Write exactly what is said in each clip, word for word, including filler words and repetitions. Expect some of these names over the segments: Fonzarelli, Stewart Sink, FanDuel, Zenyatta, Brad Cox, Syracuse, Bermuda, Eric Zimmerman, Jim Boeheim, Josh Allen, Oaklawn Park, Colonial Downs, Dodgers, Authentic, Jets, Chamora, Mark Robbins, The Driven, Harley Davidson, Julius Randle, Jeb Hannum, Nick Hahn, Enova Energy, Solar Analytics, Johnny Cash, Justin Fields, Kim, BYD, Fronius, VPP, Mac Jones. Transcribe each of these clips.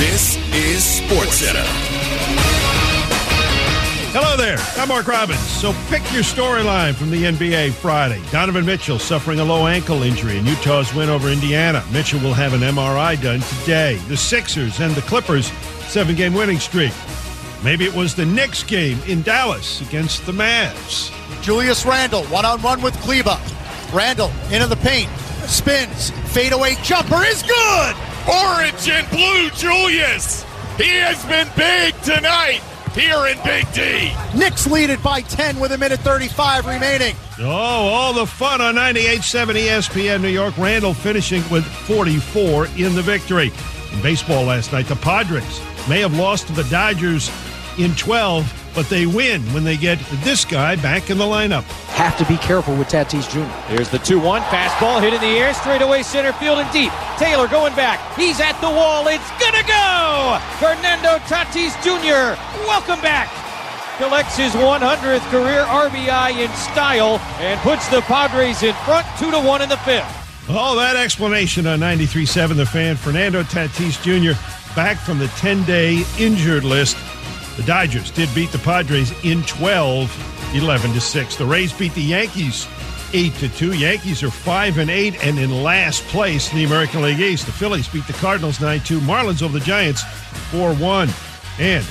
This is SportsCenter. Hello there. I'm Mark Robbins. So pick your storyline from the N B A Friday. Donovan Mitchell suffering a low ankle injury in Utah's win over Indiana. Mitchell will have an M R I done today. The Sixers and the Clippers, seven-game winning streak. Maybe it was the Knicks game in Dallas against the Mavs. Julius Randle, one-on-one with Kleba. Randle into the paint, spins, fadeaway jumper is good! Orange and blue Julius! He has been big tonight here in Big D. Knicks lead it by ten with a minute thirty-five remaining. Oh, all the fun on ninety-eight point seven E S P N New York. Randle finishing with forty-four in the victory. In baseball last night, the Padres may have lost to the Dodgers in twelve, but they win when they get this guy back in the lineup. Have to be careful with Tatis Junior Here's the two one, fastball hit in the air, straight away center field and deep. Taylor going back, he's at the wall, it's gonna go! Fernando Tatis Junior, welcome back! Collects his one hundredth career R B I in style and puts the Padres in front two to one in the fifth. Oh, that explanation on ninety-three point seven The Fan. Fernando Tatis Junior back from the ten-day injured list. The Dodgers did beat the Padres in twelve, eleven to six. The Rays beat the Yankees eight to two. Yankees are five and eight and in last place in the American League East. The Phillies beat the Cardinals nine two. Marlins over the Giants four one. And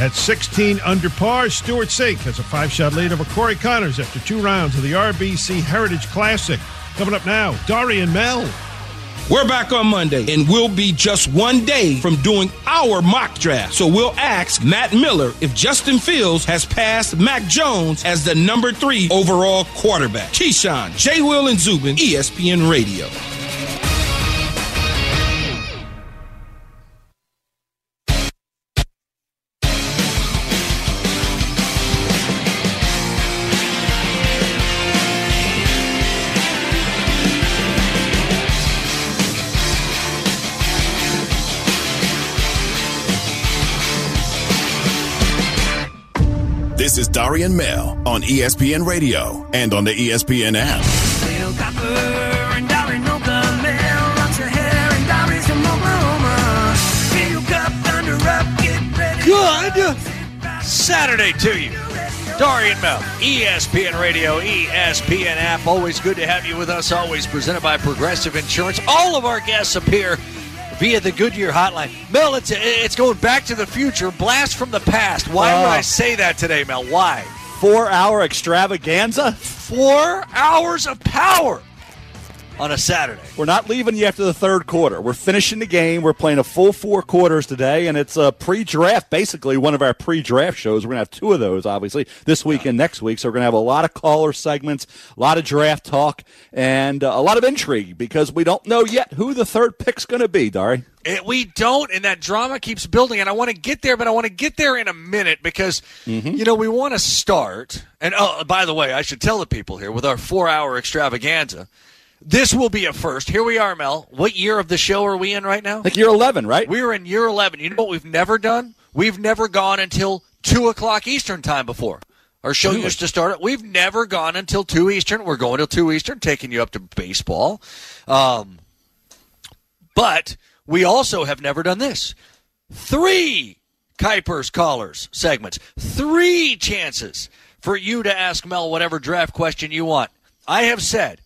at sixteen under par, Stewart Sink has a five-shot lead over Corey Connors after two rounds of the R B C Heritage Classic. Coming up now, Darian Mel. We're back on Monday, and we'll be just one day from doing our mock draft. So we'll ask Matt Miller if Justin Fields has passed Mac Jones as the number three overall quarterback. Keyshawn, J. Will, and Zubin, E S P N Radio. This is Darian Mel on E S P N Radio and on the E S P N app. Bill Copper and Darian Oakland Mel, lots of hair and Darian's from Oklahoma. Bill Cup, thunder up, get ready. Good Saturday to you. Darian Mel, E S P N Radio, E S P N app. Always good to have you with us. Always presented by Progressive Insurance. All of our guests appear via the Goodyear hotline. Mel, it's it's going back to the future, blast from the past. Why uh, would I say that today, Mel? Why? Four-hour extravaganza? Four hours of power on a Saturday. We're not leaving you after the third quarter. We're finishing the game. We're playing a full four quarters today, and it's a pre-draft, basically one of our pre-draft shows. We're going to have two of those, obviously, this week and next week. So we're going to have a lot of caller segments, a lot of draft talk, and a lot of intrigue because we don't know yet who the third pick's going to be, Dari. It, we don't, and that drama keeps building, and I want to get there, but I want to get there in a minute because, mm-hmm. you know, we want to start. And, oh, by the way, I should tell the people here with our four-hour extravaganza. This will be a first. Here we are, Mel. What year of the show are we in right now? Like year eleven, right? We're in year eleven. You know what we've never done? We've never gone until two o'clock Eastern time before. Our show really? used to start at. We've never gone until two Eastern. We're going till two Eastern, taking you up to baseball. Um, but we also have never done this. Three Kuiper's Callers segments. Three chances for you to ask Mel whatever draft question you want. I have said,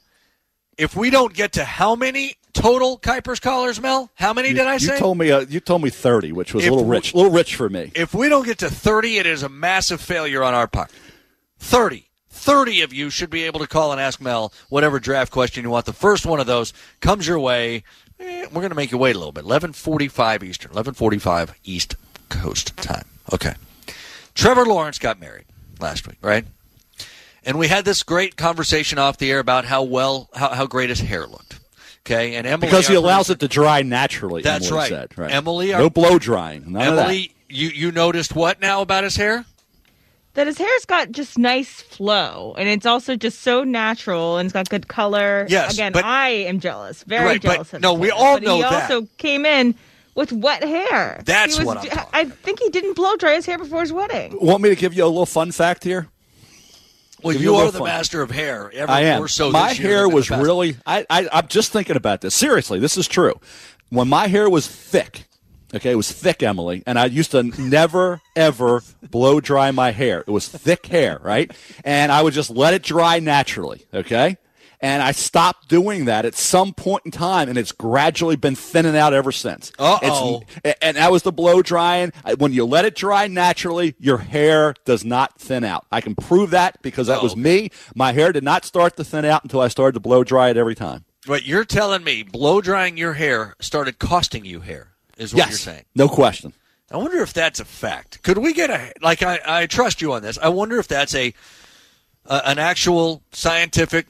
if we don't get to how many total Kuiper's Callers, Mel? How many you, did I say? You told me uh, you told me thirty, which was if a little rich, a little rich for me. If we don't get to thirty, it is a massive failure on our part. thirty. thirty of you should be able to call and ask Mel whatever draft question you want. The first one of those comes your way. Eh, we're going to make you wait a little bit. eleven forty-five Eastern, eleven forty-five East Coast time. Okay. Trevor Lawrence got married last week, right? And we had this great conversation off the air about how well, how, how great his hair looked. Okay, and Emily, because he allows producer, it to dry naturally. That's right. Said, right, Emily. No our, blow drying. None Emily, of that. you you noticed what now about his hair? That his hair's got just nice flow, and it's also just so natural, and it's got good color. Yes, again, but, I am jealous, very right, jealous. But, of no, we hair. all but know he that. He also came in with wet hair. That's was, what I'm talking I about. think he didn't blow dry his hair before his wedding. Want me to give you a little fun fact here? Well, you are the fun. master of hair. Ever I am. More so my this hair was really – I, I, I'm just thinking about this. Seriously, this is true. When my hair was thick – Okay, it was thick, Emily, and I used to never, ever blow dry my hair. It was thick hair, right? And I would just let it dry naturally, okay? And I stopped doing that at some point in time, and it's gradually been thinning out ever since. Uh-oh. It's, and that was the blow drying. When you let it dry naturally, your hair does not thin out. I can prove that because that Uh-oh. was me. My hair did not start to thin out until I started to blow dry it every time. But you're telling me blow drying your hair started costing you hair. Is what yes, you're saying. No question. I wonder if that's a fact. Could we get a like? I, I trust you on this. I wonder if that's a uh, an actual scientific,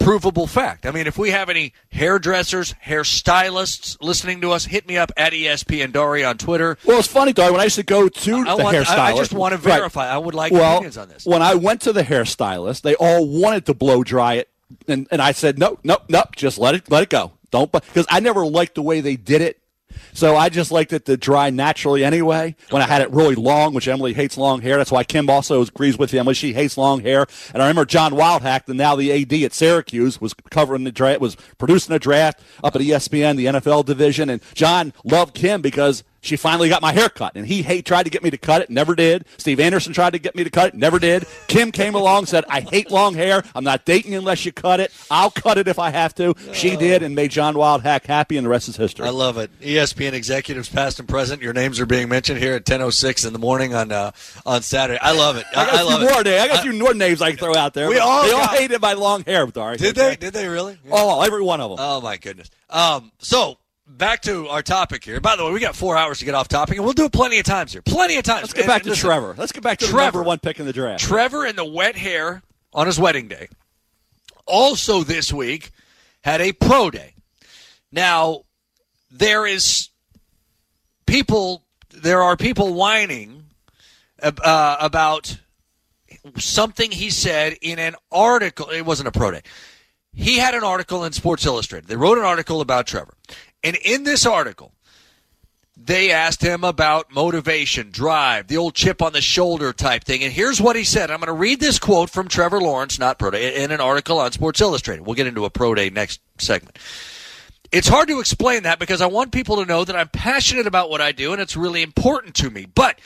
provable fact. I mean, if we have any hairdressers, hairstylists listening to us, hit me up at E S P N Dari on Twitter. Well, it's funny, Dari. When I used to go to I, the I want, hairstylist, I, I just want to verify. Right. I would like well, opinions on this. When I went to the hairstylist, they all wanted to blow dry it, and and I said no, no, no. Just let it let it go. Don't because I never liked the way they did it. So I just liked it to dry naturally anyway. When I had it really long, which Emily hates long hair. That's why Kim also agrees with you, Emily. She hates long hair. And I remember John Wildhack, the now the A D at Syracuse, was covering the draft, was producing a draft up at E S P N, the N F L division. And John loved Kim because she finally got my hair cut. And he hate, tried to get me to cut it, never did. Steve Anderson tried to get me to cut it, never did. Kim came along, said, I hate long hair. I'm not dating you unless you cut it. I'll cut it if I have to. Oh. She did and made John Wildhack happy, and the rest is history. I love it. E S P N executives, past and present, your names are being mentioned here at ten oh six in the morning on uh, on Saturday. I love it. I, I, I love it. I got a few more names. I got a few more names I can throw out there. We all they got... all hated my long hair, Dari. Did okay? they? Did they really? Yeah. Oh, every one of them. Oh, my goodness. Um, so... Back to our topic here. By the way, we got four hours to get off topic, and we'll do it plenty of times here. Plenty of times. Let's get back and, and to listen, Trevor. Let's get back to Trevor, the number one pick in the draft. Trevor in the wet hair on his wedding day. Also this week had a pro day. Now, there is people, there are people whining uh, about something he said in an article. It wasn't a pro day. He had an article in Sports Illustrated. They wrote an article about Trevor. And in this article, they asked him about motivation, drive, the old chip on the shoulder type thing. And here's what he said. I'm going to read this quote from Trevor Lawrence, not pro day, in an article on Sports Illustrated. We'll get into a pro day next segment. It's hard to explain that because I want people to know that I'm passionate about what I do and it's really important to me. But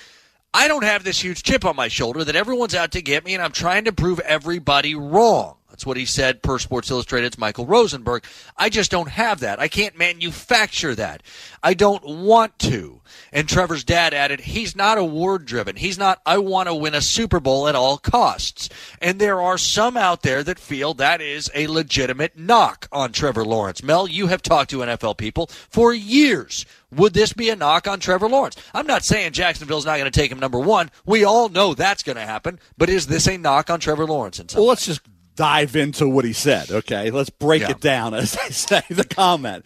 I don't have this huge chip on my shoulder that everyone's out to get me, and I'm trying to prove everybody wrong. That's what he said per Sports Illustrated's Michael Rosenberg. I just don't have that. I can't manufacture that. I don't want to. And Trevor's dad added, he's not award-driven. He's not, I want to win a Super Bowl at all costs. And there are some out there that feel that is a legitimate knock on Trevor Lawrence. Mel, you have talked to N F L people for years. Would this be a knock on Trevor Lawrence? I'm not saying Jacksonville's not going to take him number one. We all know that's going to happen. But is this a knock on Trevor Lawrence in some way? Well, let's just dive into what he said, okay? Let's break yeah. it down, as I say, the comment.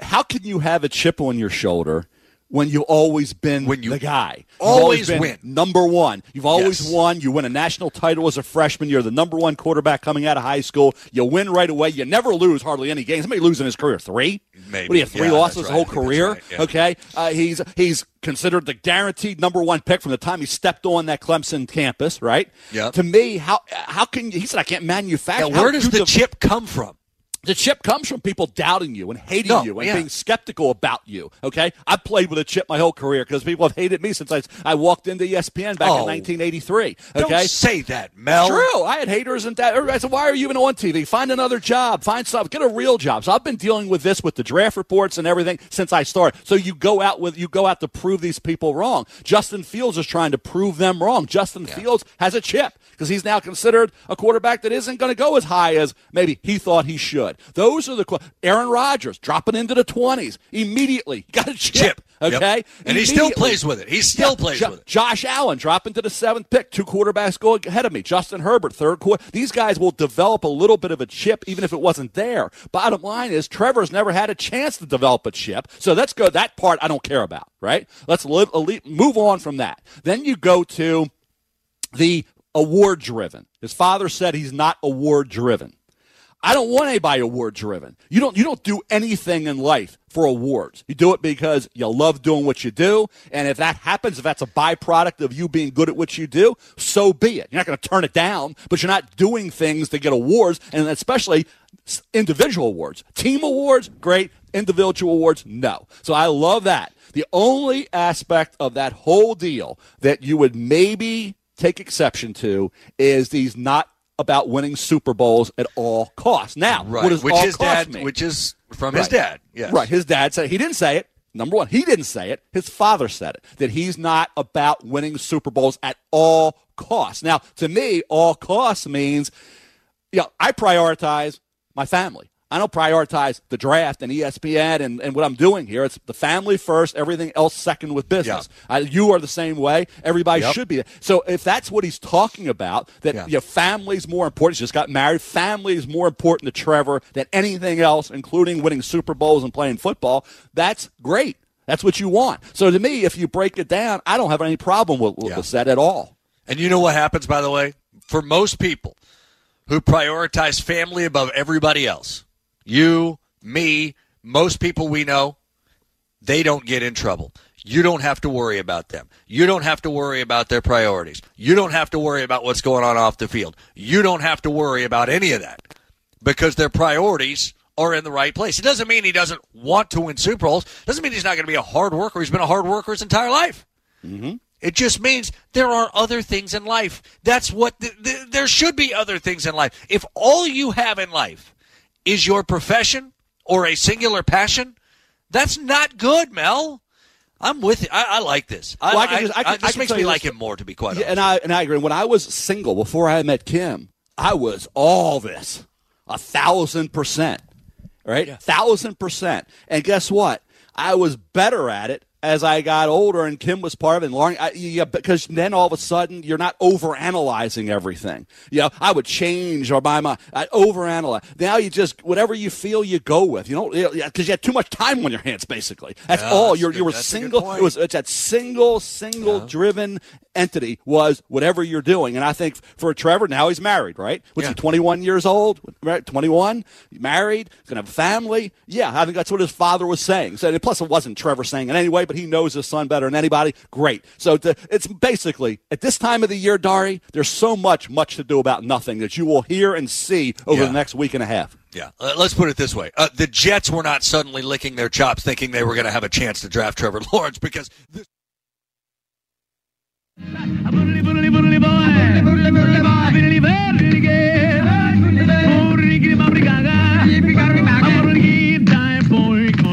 How can you have a chip on your shoulder when you've always been when you the guy? Always, always been win. Number one. You've always yes. won. You win a national title as a freshman. You're the number one quarterback coming out of high school. You win right away. You never lose hardly any games. How many lose in his career? Three? Maybe. What do you have, three yeah, losses his right. whole career? Right. Yeah. Okay? Uh, he's he's considered the guaranteed number one pick from the time he stepped on that Clemson campus, right? Yep. To me, how how can you, he said, I can't manufacture. Now, where does the, the chip come from? The chip comes from people doubting you and hating no, you and yeah. being skeptical about you, okay? I played with a chip my whole career because people have hated me since I, I walked into E S P N back oh, in nineteen eighty-three, okay? Don't say that, Mel. It's true. I had haters and that. Everybody said, why are you even on T V? Find another job. Find stuff. Get a real job. So I've been dealing with this with the draft reports and everything since I started. So you go out with you go out to prove these people wrong. Justin Fields is trying to prove them wrong. Justin yeah. Fields has a chip because he's now considered a quarterback that isn't going to go as high as maybe he thought he should. Those are the – Aaron Rodgers dropping into the twenties immediately. Got a chip, chip. okay? Yep. And he still plays with it. He still yeah. plays jo- with it. Josh Allen dropping to the seventh pick. Two quarterbacks go ahead of me. Justin Herbert, third quarter. These guys will develop a little bit of a chip even if it wasn't there. Bottom line is Trevor's never had a chance to develop a chip. So let's go – that part I don't care about, right? Let's live, move on from that. Then you go to the award-driven. His father said he's not award-driven. I don't want anybody award-driven. You don't you don't do anything in life for awards. You do it because you love doing what you do, and if that happens, if that's a byproduct of you being good at what you do, so be it. You're not going to turn it down, but you're not doing things to get awards, and especially individual awards. Team awards, great. Individual awards, no. So I love that. The only aspect of that whole deal that you would maybe take exception to is these not about winning Super Bowls at all costs. Now, right. what does which all his cost dad, mean? Which is from right. his dad. Yes. Right. His dad said it. He didn't say it. Number one, he didn't say it. His father said it, that he's not about winning Super Bowls at all costs. Now, to me, all costs means, you know, I prioritize my family. I don't prioritize the draft and E S P N and, and what I'm doing here. It's the family first, everything else second with business. Yeah. I, you are the same way. Everybody yep. should be. So if that's what he's talking about, that yeah. your family's more important. He just got married. Family is more important to Trevor than anything else, including winning Super Bowls and playing football. That's great. That's what you want. So to me, if you break it down, I don't have any problem with, yeah. with that at all. And you know what happens, by the way? For most people who prioritize family above everybody else, you, me, most people we know, they don't get in trouble. You don't have to worry about them. You don't have to worry about their priorities. You don't have to worry about what's going on off the field. You don't have to worry about any of that because their priorities are in the right place. It doesn't mean he doesn't want to win Super Bowls. It doesn't mean he's not going to be a hard worker. He's been a hard worker his entire life. Mm-hmm. It just means there are other things in life. That's what the, the, there should be other things in life. If all you have in life is your profession or a singular passion? That's not good, Mel. I'm with you. I, I like this. I, well, I can just, I can, I, this I can makes me like this. Him more, to be quite honest. Yeah, and I and I agree. When I was single before I met Kim, I was all this, a thousand percent, right? Yeah. Thousand percent. And guess what? I was better at it as I got older, and Kim was part of it, and Lauren, I, yeah, because then all of a sudden you're not overanalyzing everything. You know, I would change or my mind. I'd overanalyze. Now you just, whatever you feel, you go with. You don't, because you, know, you had too much time on your hands, basically. That's yeah, all. That's you're, good, you were single. It was, it's that single, single yeah. driven entity was whatever you're doing. And I think for Trevor, now he's married, right? Was yeah. he twenty-one years old? Right? twenty-one? Married? He's going to have a family? Yeah, I think that's what his father was saying. So, and plus, it wasn't Trevor saying it anyway, but he knows his son better than anybody. Great. So to, it's basically, at this time of the year, Dari, there's so much, much to do about nothing that you will hear and see over yeah. the next week and a half. Yeah. Uh, let's put it this way. Uh, the Jets were not suddenly licking their chops thinking they were going to have a chance to draft Trevor Lawrence because... This-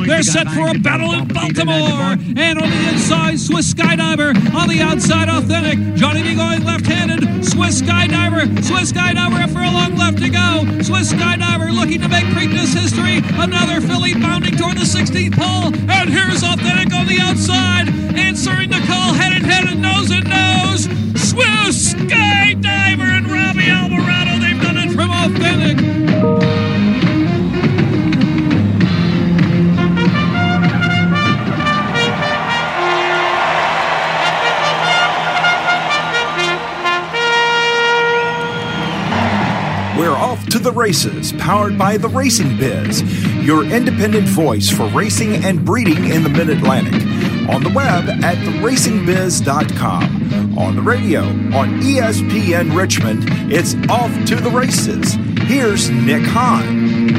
They're set for a battle in Baltimore. And on the inside, Swiss Skydiver. On the outside, Authentic. Johnny B going left-handed. Swiss Skydiver. Swiss Skydiver, a furlong left to go. Swiss Skydiver looking to make Preakness history. Another filly bounding toward the sixteenth pole. And here's Authentic on the outside. Answering the call, head-and-head and nose-and-nose. Swiss Skydiver and Robbie Alvarado. They've done it from Authentic. We're off to the races, powered by The Racing Biz, your independent voice for racing and breeding in the Mid-Atlantic. On the web at the racing biz dot com. On the radio, on E S P N Richmond, it's Off to the Races. Here's Nick Hahn.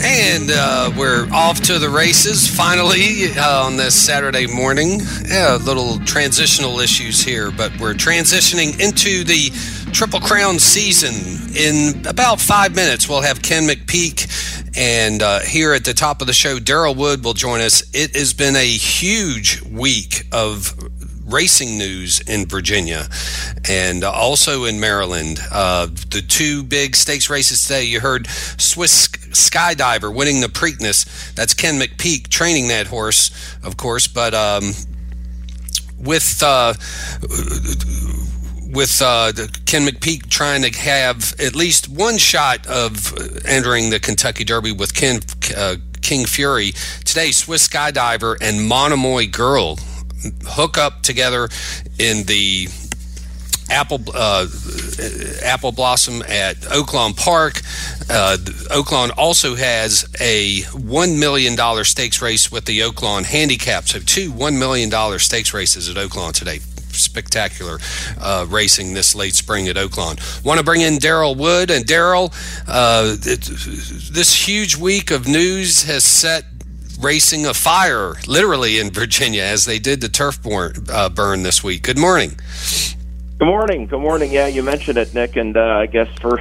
And uh, we're off to the races, finally, uh, on this Saturday morning. Yeah, little transitional issues here, but we're transitioning into the Triple Crown season. In about five minutes, we'll have Ken McPeek, and uh, here at the top of the show, Daryl Wood will join us. It has been a huge week of racing news in Virginia and also in Maryland. Uh, the two big stakes races today, you heard Swiss Skydiver winning the Preakness. That's Ken McPeak training that horse, of course, but um, with uh, with uh, Ken McPeak trying to have at least one shot of entering the Kentucky Derby with Ken uh, King Fury. Today, Swiss Skydiver and Monomoy Girl hook up together in the apple uh, apple blossom at Oaklawn Park. Uh, Oaklawn also has a one million dollars stakes race with the Oaklawn Handicap. So two one million dollars stakes races at Oaklawn today. spectacular uh, racing this late spring at Oaklawn. Want to bring in Daryl Wood. And Daryl, uh, this huge week of news has set racing afire, literally, in Virginia, as they did the turf burn, uh, burn this week. Good morning. Good morning. Good morning. Yeah, you mentioned it, Nick, and uh, I guess for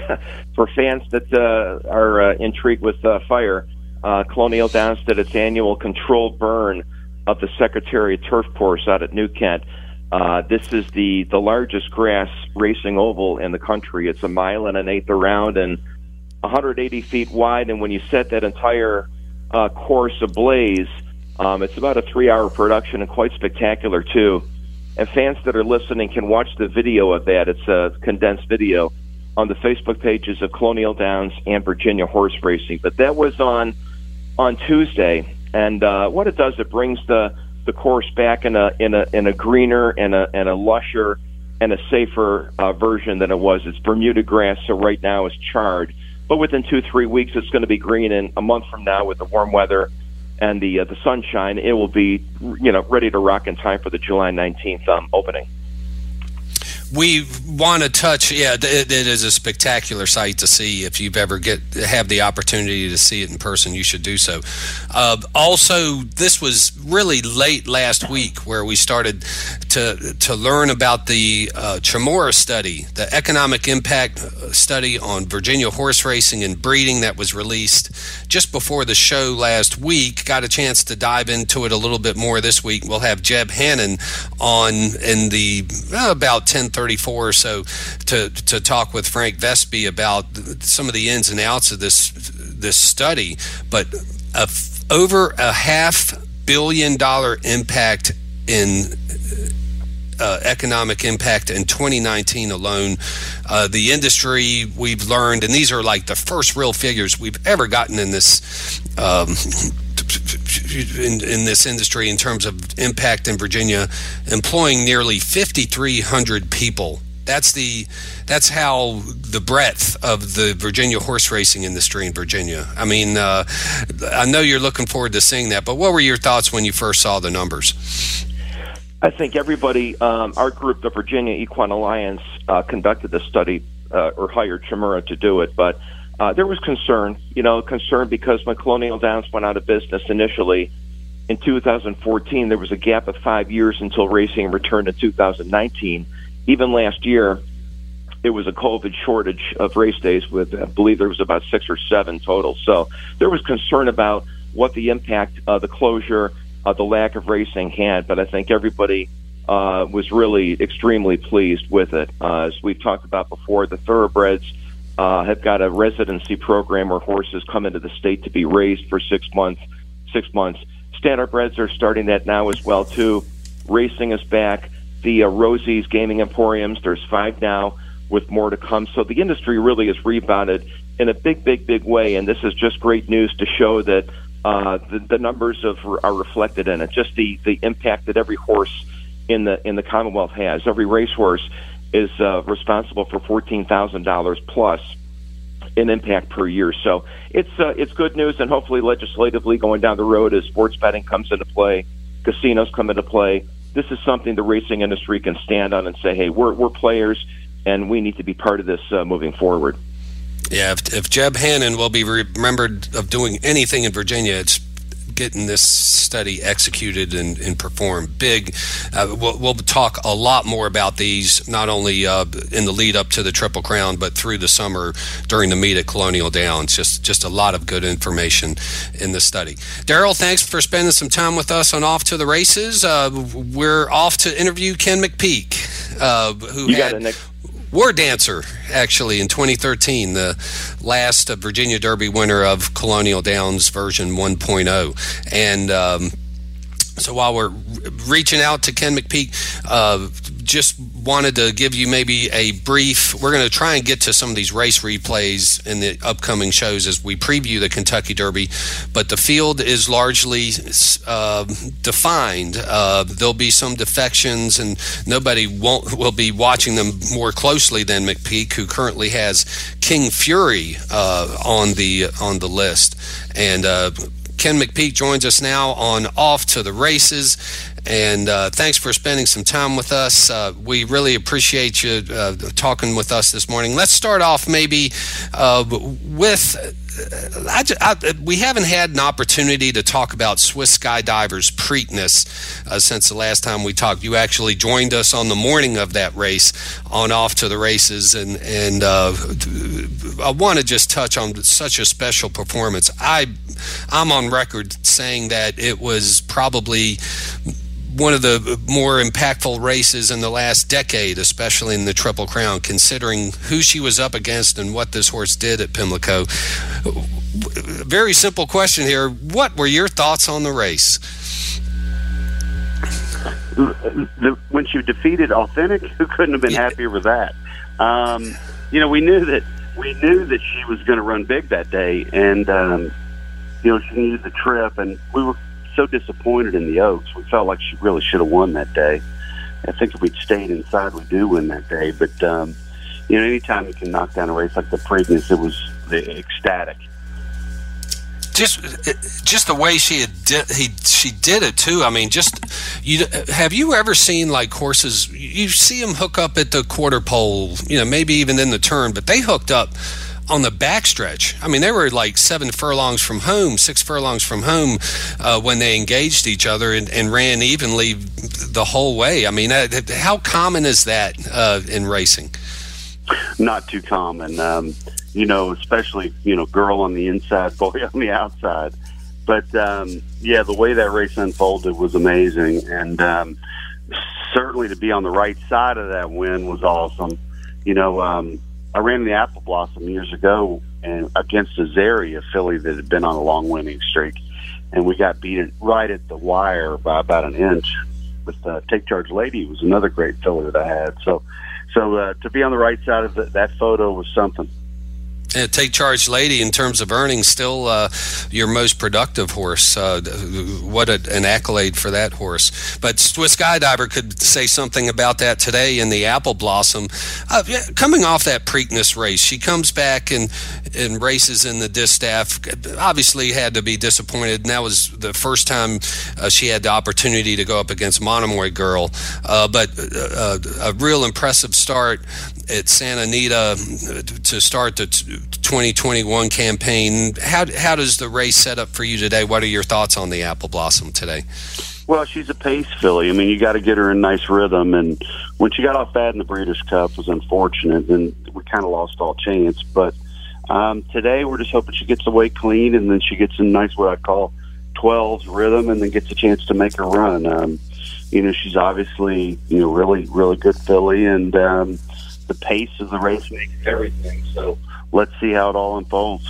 for fans that uh, are uh, intrigued with uh, fire, uh, Colonial Downs did its annual controlled burn of the Secretary Turf Course out at New Kent. Uh, this is the, the largest grass racing oval in the country. It's a mile and an eighth around and one hundred eighty feet wide, and when you set that entire uh, course ablaze, um, it's about a three-hour production and quite spectacular, too. And fans that are listening can watch the video of that. It's a condensed video on the Facebook pages of Colonial Downs and Virginia Horse Racing. But that was on on Tuesday, and uh, what it does, it brings the, the course back in a in a in a greener and a and a lusher and a safer uh, version than it was. It's Bermuda grass, so right now it's charred. But within two three weeks, it's going to be green, and a month from now, with the warm weather and the uh, the sunshine, it will be, you know, ready to rock in time for the July nineteenth um, opening. We want to touch, yeah, it, it is a spectacular sight to see. If you've ever get have the opportunity to see it in person, you should do so. Uh, also, this was really late last week where we started to to learn about the uh, Chamora study, the economic impact study on Virginia horse racing and breeding that was released just before the show last week. Got a chance to dive into it a little bit more this week. We'll have Jeb Hannum on in the uh, about ten thirty-four or so to to talk with Frank Vespi about some of the ins and outs of this this study, but a f- over a half billion dollar impact in uh, economic impact in twenty nineteen alone. Uh, the industry, we've learned, and these are like the first real figures we've ever gotten in this um In, in this industry in terms of impact in Virginia, employing nearly fifty-three hundred people. That's the that's how the breadth of the Virginia horse racing industry in Virginia. I mean, uh, I know you're looking forward to seeing that, but what were your thoughts when you first saw the numbers? I think everybody, um, our group, the Virginia Equine Alliance, uh, conducted the study uh, or hired Chamora to do it, but Uh, there was concern, you know, concern because when Colonial Downs went out of business initially in two thousand fourteen, there was a gap of five years until racing returned in two thousand nineteen. Even last year, it was a COVID shortage of race days with, I believe there was about six or seven total. So there was concern about what the impact of the closure of the lack of racing had, but I think everybody uh, was really extremely pleased with it. Uh, as we've talked about before, the thoroughbreds Uh, have got a residency program where horses come into the state to be raised for six months. Six months. Standard breds are starting that now as well, too. Racing is back. The uh, Rosie's Gaming Emporiums, there's five now with more to come. So the industry really has rebounded in a big, big, big way, and this is just great news to show that uh, the, the numbers of, are reflected in it. Just the, the impact that every horse in the in the Commonwealth has, every racehorse, is uh, responsible for fourteen thousand dollars plus in impact per year. So it's uh, it's good news, and hopefully legislatively going down the road as sports betting comes into play, casinos come into play, this is something the racing industry can stand on and say, hey, we're we're players, and we need to be part of this uh, moving forward. Yeah, if, if Jeb Hannum will be remembered of doing anything in Virginia, it's getting this study executed and, and performed. Big, uh, we'll, we'll talk a lot more about these, not only uh, in the lead up to the Triple Crown, but through the summer during the meet at Colonial Downs. Just, just a lot of good information in the study. Daryl, thanks for spending some time with us on Off to the Races. Uh, we're off to interview Ken McPeek, uh, who you had. Got it, Nick. War dancer, actually, in twenty thirteen, the last Virginia Derby winner of Colonial Downs version one point oh. And um, so while we're reaching out to Ken McPeak, uh, just wanted to give you maybe a brief, we're going to try and get to some of these race replays in the upcoming shows as we preview the Kentucky Derby, but the field is largely uh, defined. Uh, there'll be some defections, and nobody won't, will be watching them more closely than McPeak, who currently has King Fury uh, on the on the list. And uh, Ken McPeak joins us now on Off to the Races. And uh, thanks for spending some time with us. Uh, we really appreciate you uh, talking with us this morning. Let's start off maybe uh, with... I, I, we haven't had an opportunity to talk about Swiss Skydiver's Preakness uh, since the last time we talked. You actually joined us on the morning of that race on Off to the Races, and, and uh, I want to just touch on such a special performance. I, I'm on record saying that it was probably one of the more impactful races in the last decade, especially in the Triple Crown, considering who she was up against and what this horse did at Pimlico. Very simple question here. What were your thoughts on the race? The, when she defeated Authentic, who couldn't have been yeah. happier with that? Um, you know, we knew that we knew that she was going to run big that day, and um, you know, she needed the trip, and we were so disappointed in the Oaks. We felt like she really should have won that day. I think if we'd stayed inside, we do win that day. But um, you know, anytime you can knock down a race like the Preakness, it was ecstatic. Just, just the way she had did, he she did it too. I mean, just you have you ever seen like horses? You see them hook up at the quarter pole, you know, maybe even in the turn, but they hooked up on the backstretch. I mean, they were like seven furlongs from home, six furlongs from home uh, when they engaged each other and, and ran evenly the whole way. I mean, uh, how common is that uh, in racing? Not too common, um, you know, especially, you know, girl on the inside, boy on the outside. But, um, yeah, the way that race unfolded was amazing. And um, certainly to be on the right side of that win was awesome. You know, um, I ran the Apple Blossom years ago and against Azaria, a filly that had been on a long winning streak, and we got beaten right at the wire by about an inch. With uh, Take Charge Lady, was another great filly that I had. So, so uh, to be on the right side of the, that photo was something. Yeah, Take Charge Lady, in terms of earnings, still uh, your most productive horse. Uh, what a, an accolade for that horse. But Swiss Skydiver could say something about that today in the Apple Blossom. Uh, coming off that Preakness race, she comes back and, and races in the Distaff. Obviously had to be disappointed, and that was the first time uh, she had the opportunity to go up against Monomoy Girl. Uh, but uh, a real impressive start at Santa Anita to start the t- twenty twenty-one campaign. How how does the race set up for you today? What are your thoughts on the Apple Blossom today? Well, she's a pace filly. I mean, you got to get her in nice rhythm. And when she got off bad in the Breeders' Cup, it was unfortunate, and we kind of lost all chance. But um, today we're just hoping she gets away clean, and then she gets in nice, what I call twelves rhythm, and then gets a chance to make her run. Um, you know, she's obviously, you know, really, really good filly, and um, the pace of the race makes everything. So let's see how it all unfolds.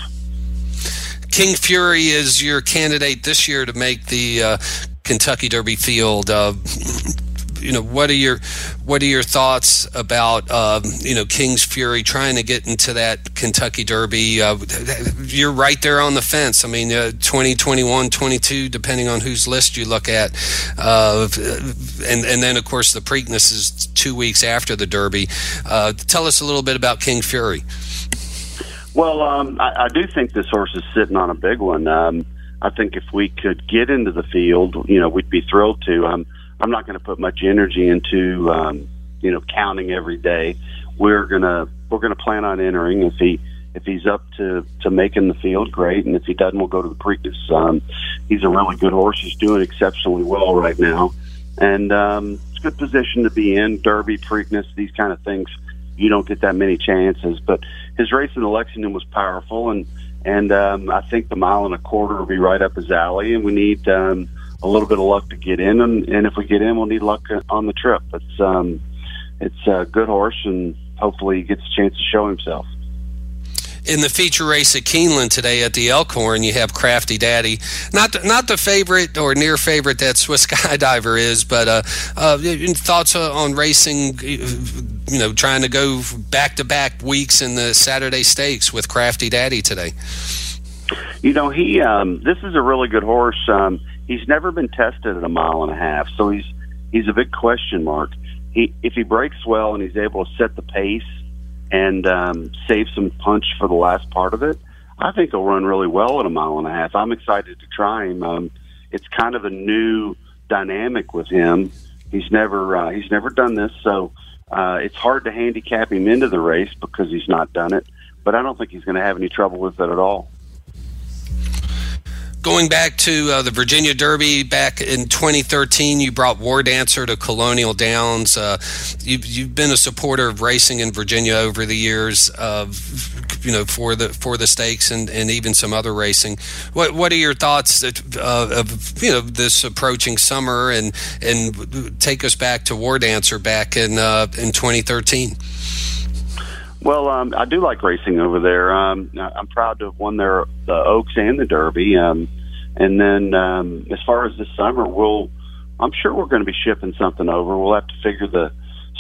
King Fury is your candidate this year to make the uh, Kentucky Derby field. Uh, you know, what are your what are your thoughts about uh, you know, King's Fury trying to get into that Kentucky Derby? Uh, you're right there on the fence. I mean, uh, twenty, twenty-one, twenty-two, depending on whose list you look at, uh, and and then of course the Preakness is two weeks after the Derby. Uh, tell us a little bit about King Fury. Well, um, I, I do think this horse is sitting on a big one. Um, I think if we could get into the field, you know, we'd be thrilled to. Um, I'm not going to put much energy into, um, you know, counting every day. We're gonna we're gonna plan on entering. If he if he's up to, to making the field, great. And if he doesn't, we'll go to the Preakness. Um, he's a really good horse. He's doing exceptionally well right now, and um, it's a good position to be in. Derby, Preakness, these kind of things. You don't get that many chances, but his race in Lexington was powerful, and and um, I think the mile and a quarter will be right up his alley, and we need um, a little bit of luck to get in, and, and if we get in, we'll need luck on the trip. It's um, it's a good horse, and hopefully he gets a chance to show himself. In the feature race at Keeneland today at the Elkhorn, you have Crafty Daddy, not the, not the favorite or near favorite that Swiss Skydiver is, but uh, uh, thoughts on racing, you know, trying to go back to back weeks in the Saturday Stakes with Crafty Daddy today. You know, he um, this is a really good horse. Um, he's never been tested at a mile and a half, so he's he's a big question mark. He if he breaks well and he's able to set the pace and um, save some punch for the last part of it, I think he'll run really well at a mile and a half. I'm excited to try him. Um, it's kind of a new dynamic with him. He's never uh, he's never done this, so uh, it's hard to handicap him into the race because he's not done it. But I don't think he's going to have any trouble with it at all. Going back to uh, the Virginia Derby back in twenty thirteen, you brought War Dancer to Colonial Downs. Uh, you've, you've been a supporter of racing in Virginia over the years, uh, you know, for the for the stakes and, and even some other racing. What what are your thoughts that, uh, of you know this approaching summer and and take us back to War Dancer back in uh, in twenty thirteen? Well, um, I do like racing over there. Um, I'm proud to have won their the Oaks and the Derby. Um, and then um, as far as this summer, we'll I'm sure we're going to be shipping something over. We'll have to figure the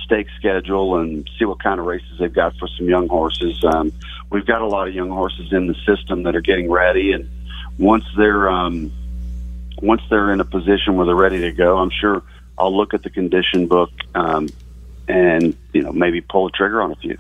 stake schedule and see what kind of races they've got for some young horses. Um, we've got a lot of young horses in the system that are getting ready, and once they're um, once they're in a position where they're ready to go, I'm sure I'll look at the condition book um, and you know maybe pull a trigger on a few.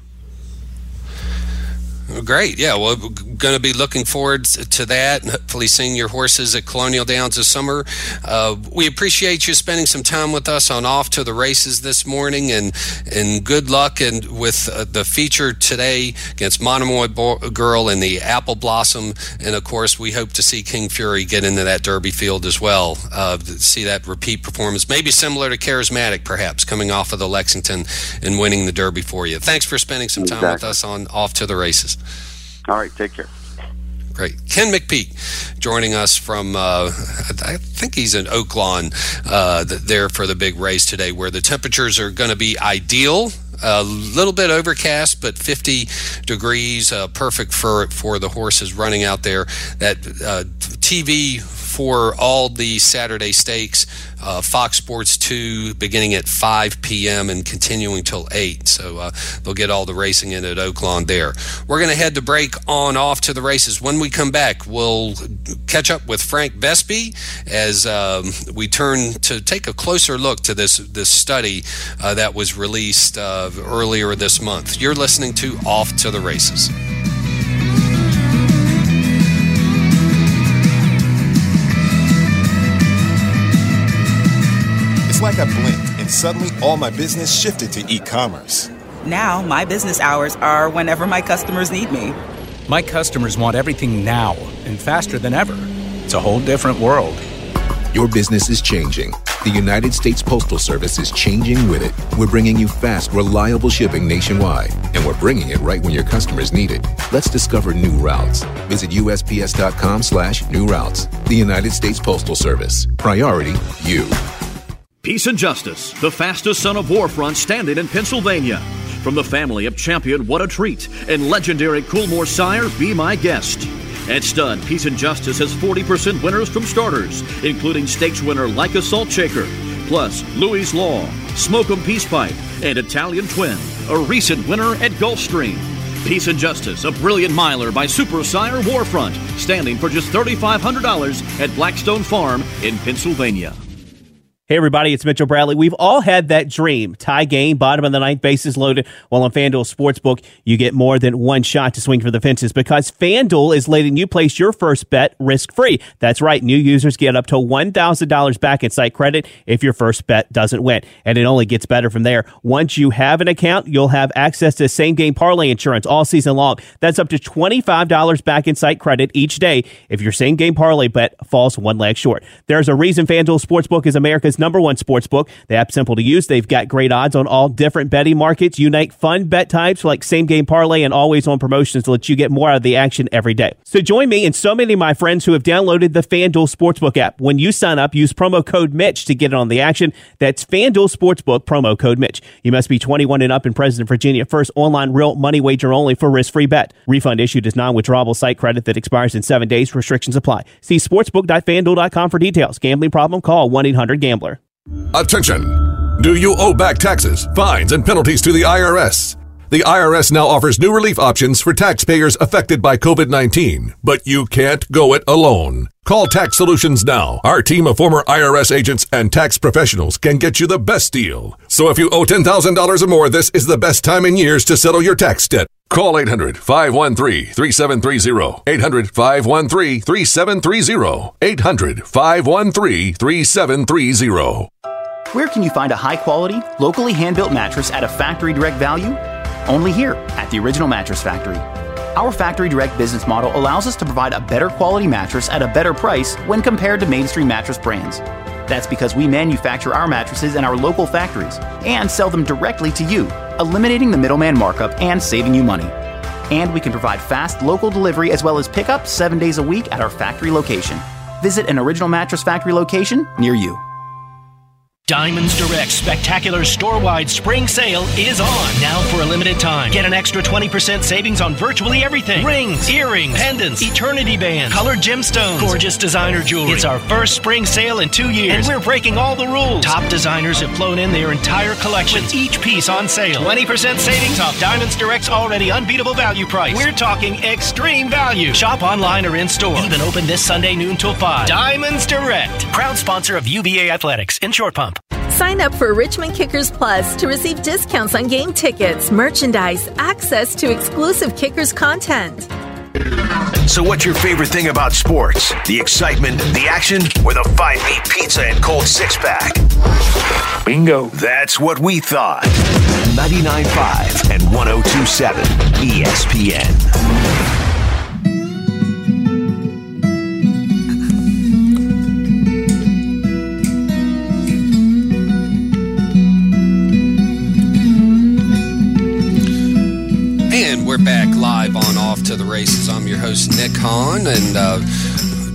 Great. Yeah, well, we're going to be looking forward to that and hopefully seeing your horses at Colonial Downs this summer. Uh, we appreciate you spending some time with us on Off to the Races this morning, and and good luck and with uh, the feature today against Monomoy Girl and the Apple Blossom. And, of course, we hope to see King Fury get into that Derby field as well, uh, see that repeat performance, maybe similar to Charismatic, perhaps, coming off of the Lexington and winning the Derby for you. Thanks for spending some time exactly. with us on Off to the Races. All right, take care. Great. Ken McPeek joining us from, uh, I think he's in Oaklawn uh, there for the big race today, where the temperatures are going to be ideal. A little bit overcast, but fifty degrees, uh, perfect for for the horses running out there. That uh, T V for all the Saturday stakes, uh, Fox Sports two, beginning at five p.m. and continuing till eight. So uh, they'll get all the racing in at Oaklawn there. We're going to head to break on Off to the Races. When we come back, we'll catch up with Frank Besby as um, we turn to take a closer look to this, this study uh, that was released uh, earlier this month. You're listening to Off to the Races. It's like I blinked and suddenly all my business shifted to e-commerce. Now my business hours are whenever my customers need me. My customers want everything now and faster than ever. It's a whole different world. Your business is changing. The United States Postal Service is changing with it. We're bringing you fast, reliable shipping nationwide, and we're bringing it right when your customers need it. Let's discover new routes. Visit U S P S dot com slash new routes. The United States Postal Service. Priority, you. Peace and Justice, the fastest son of war front standing in Pennsylvania. From the family of champion What a Treat and legendary Coolmore sire Be My Guest. At Stud, Peace and Justice has forty percent winners from starters, including stakes winner Leica Salt Shaker, plus Louis Law, Smoke'em Peace Pipe, and Italian Twin, a recent winner at Gulfstream. Peace and Justice, a brilliant miler by Super Sire Warfront, standing for just thirty-five hundred dollars at Blackstone Farm in Pennsylvania. Hey everybody, it's Mitchell Bradley. We've all had that dream. Tie game, bottom of the ninth, bases loaded. Well, on FanDuel Sportsbook, you get more than one shot to swing for the fences because FanDuel is letting you place your first bet risk-free. That's right, new users get up to one thousand dollars back in site credit if your first bet doesn't win. And it only gets better from there. Once you have an account, you'll have access to same-game parlay insurance all season long. That's up to twenty-five dollars back in site credit each day if your same-game parlay bet falls one leg short. There's a reason FanDuel Sportsbook is America's number one sportsbook. The app's simple to use. They've got great odds on all different betting markets, unique fun bet types like same game parlay, and always on promotions to let you get more out of the action every day. So join me and so many of my friends who have downloaded the FanDuel Sportsbook app. When you sign up, use promo code Mitch to get in on the action. That's FanDuel Sportsbook, promo code Mitch. You must be twenty-one and up and present in Virginia. First online real money wager only for risk-free bet. Refund issued is non-withdrawable site credit that expires in seven days. Restrictions apply. See sportsbook dot fan duel dot com for details. Gambling problem? Call one eight hundred gambler. Attention! Do you owe back taxes, fines, and penalties to the I R S? The I R S now offers new relief options for taxpayers affected by covid nineteen, but you can't go it alone. Call Tax Solutions now. Our team of former I R S agents and tax professionals can get you the best deal. So if you owe ten thousand dollars or more, this is the best time in years to settle your tax debt. Call eight hundred, five one three, three seven three zero. eight hundred, five one three, three seven three zero. eight hundred, five one three, three seven three zero. Where can you find a high-quality, locally hand-built mattress at a factory direct value? Only here at the Original Mattress Factory. Our factory direct business model allows us to provide a better quality mattress at a better price when compared to mainstream mattress brands. That's because we manufacture our mattresses in our local factories and sell them directly to you, eliminating the middleman markup and saving you money. And we can provide fast local delivery as well as pickup seven days a week at our factory location. Visit an Original Mattress Factory location near you. Diamonds Direct's spectacular store-wide spring sale is on. Now for a limited time. Get an extra twenty percent savings on virtually everything. Rings, earrings, pendants, eternity bands, colored gemstones, gorgeous designer jewelry. It's our first spring sale in two years, and we're breaking all the rules. Top designers have flown in their entire collections, each piece on sale. twenty percent savings off Diamonds Direct's already unbeatable value price. We're talking extreme value. Shop online or in-store. Even open this Sunday noon till five. Diamonds Direct. Proud sponsor of U V A Athletics and Short Pump. Sign up for Richmond Kickers Plus to receive discounts on game tickets, merchandise, access to exclusive Kickers content. So what's your favorite thing about sports? The excitement, the action, or the five-meat pizza and cold six-pack? Bingo. That's what we thought. ninety-nine point five and one oh two point seven E S P N. And we're back live on Off to the Races. I'm your host, Nick Hahn, and uh,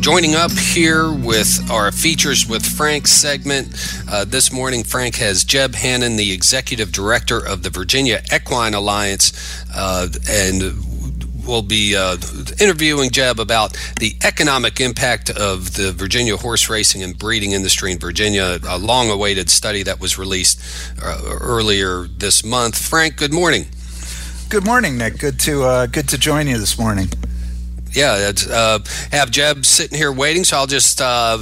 joining up here with our Features with Frank segment. Uh, this morning, Frank has Jeb Hannum, the Executive Director of the Virginia Equine Alliance, uh, and we'll be uh, interviewing Jeb about the economic impact of the Virginia horse racing and breeding industry in Virginia, a long-awaited study that was released uh, earlier this month. Frank, good morning. Good morning, Nick. Good to uh, good to join you this morning. Yeah, uh, have Jeb sitting here waiting, so I'll just uh,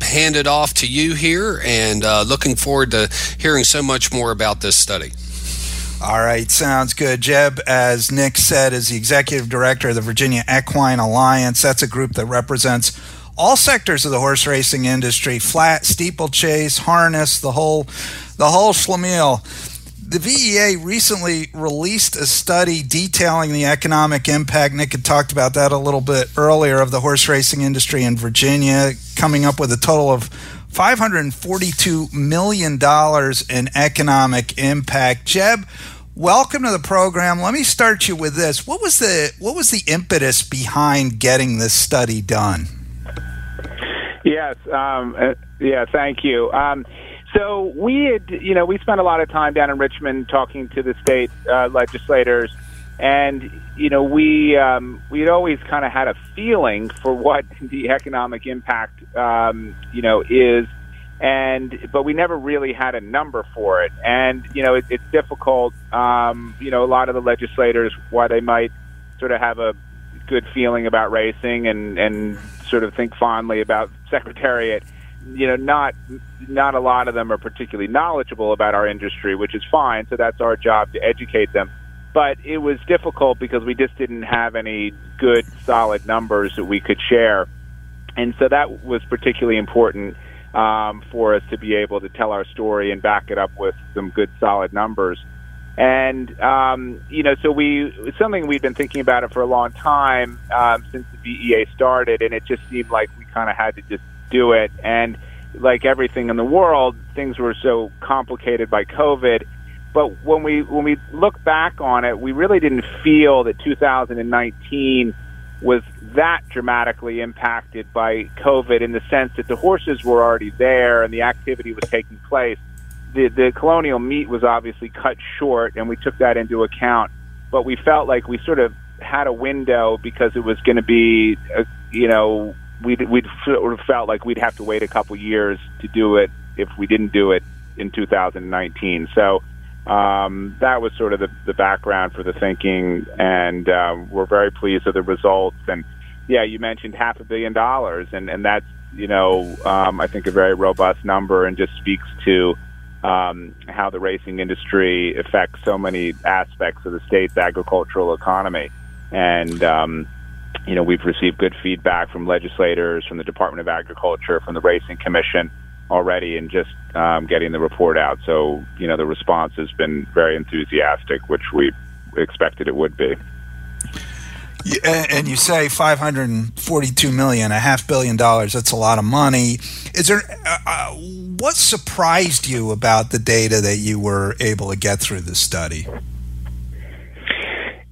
hand it off to you here, and uh, looking forward to hearing so much more about this study. All right, sounds good. Jeb, as Nick said, is the Executive Director of the Virginia Equine Alliance. That's a group that represents all sectors of the horse racing industry: flat, steeplechase, harness, the whole, the whole schlemiel. The V E A recently released a study detailing the economic impact. Nick had talked about that a little bit earlier, of the horse racing industry in Virginia, coming up with a total of five hundred forty-two million dollars in economic impact. Jeb, welcome to the program. Let me start you with this. What was the, what was the impetus behind getting this study done? Yes. Um, yeah, thank you. Um, So we had, you know, we spent a lot of time down in Richmond talking to the state uh, legislators, and, you know, we um, we'd always kind of had a feeling for what the economic impact, um, you know, is, and but we never really had a number for it. And, you know, it, it's difficult, um, you know, a lot of the legislators, while they might sort of have a good feeling about racing and, and sort of think fondly about Secretariat, you know, not not a lot of them are particularly knowledgeable about our industry, which is fine. So that's our job to educate them. But it was difficult because we just didn't have any good, solid numbers that we could share. And so that was particularly important um, for us to be able to tell our story and back it up with some good, solid numbers. And, um, you know, so we it's something we've been thinking about it for a long time um, since the V E A started, and it just seemed like we kind of had to just do it. And like everything in the world, things were so complicated by COVID. But when we when we look back on it, we really didn't feel that two thousand nineteen was that dramatically impacted by COVID, in the sense that the horses were already there and the activity was taking place. The the Colonial meet was obviously cut short, and we took that into account. But we felt like we sort of had a window, because it was going to be, a, you know, we we sort of felt like we'd have to wait a couple years to do it if we didn't do it in two thousand nineteen. So um, that was sort of the, the background for the thinking, and uh, we're very pleased with the results. And yeah, you mentioned half a billion dollars, and, and that's, you know, um, I think a very robust number, and just speaks to um, how the racing industry affects so many aspects of the state's agricultural economy. And, um, you know, we've received good feedback from legislators, from the Department of Agriculture, from the Racing Commission already in just um, getting the report out. So, you know, the response has been very enthusiastic, which we expected it would be. And you say five hundred forty-two million dollars, a half billion dollars, that's a lot of money. Is there uh, what surprised you about the data that you were able to get through this study?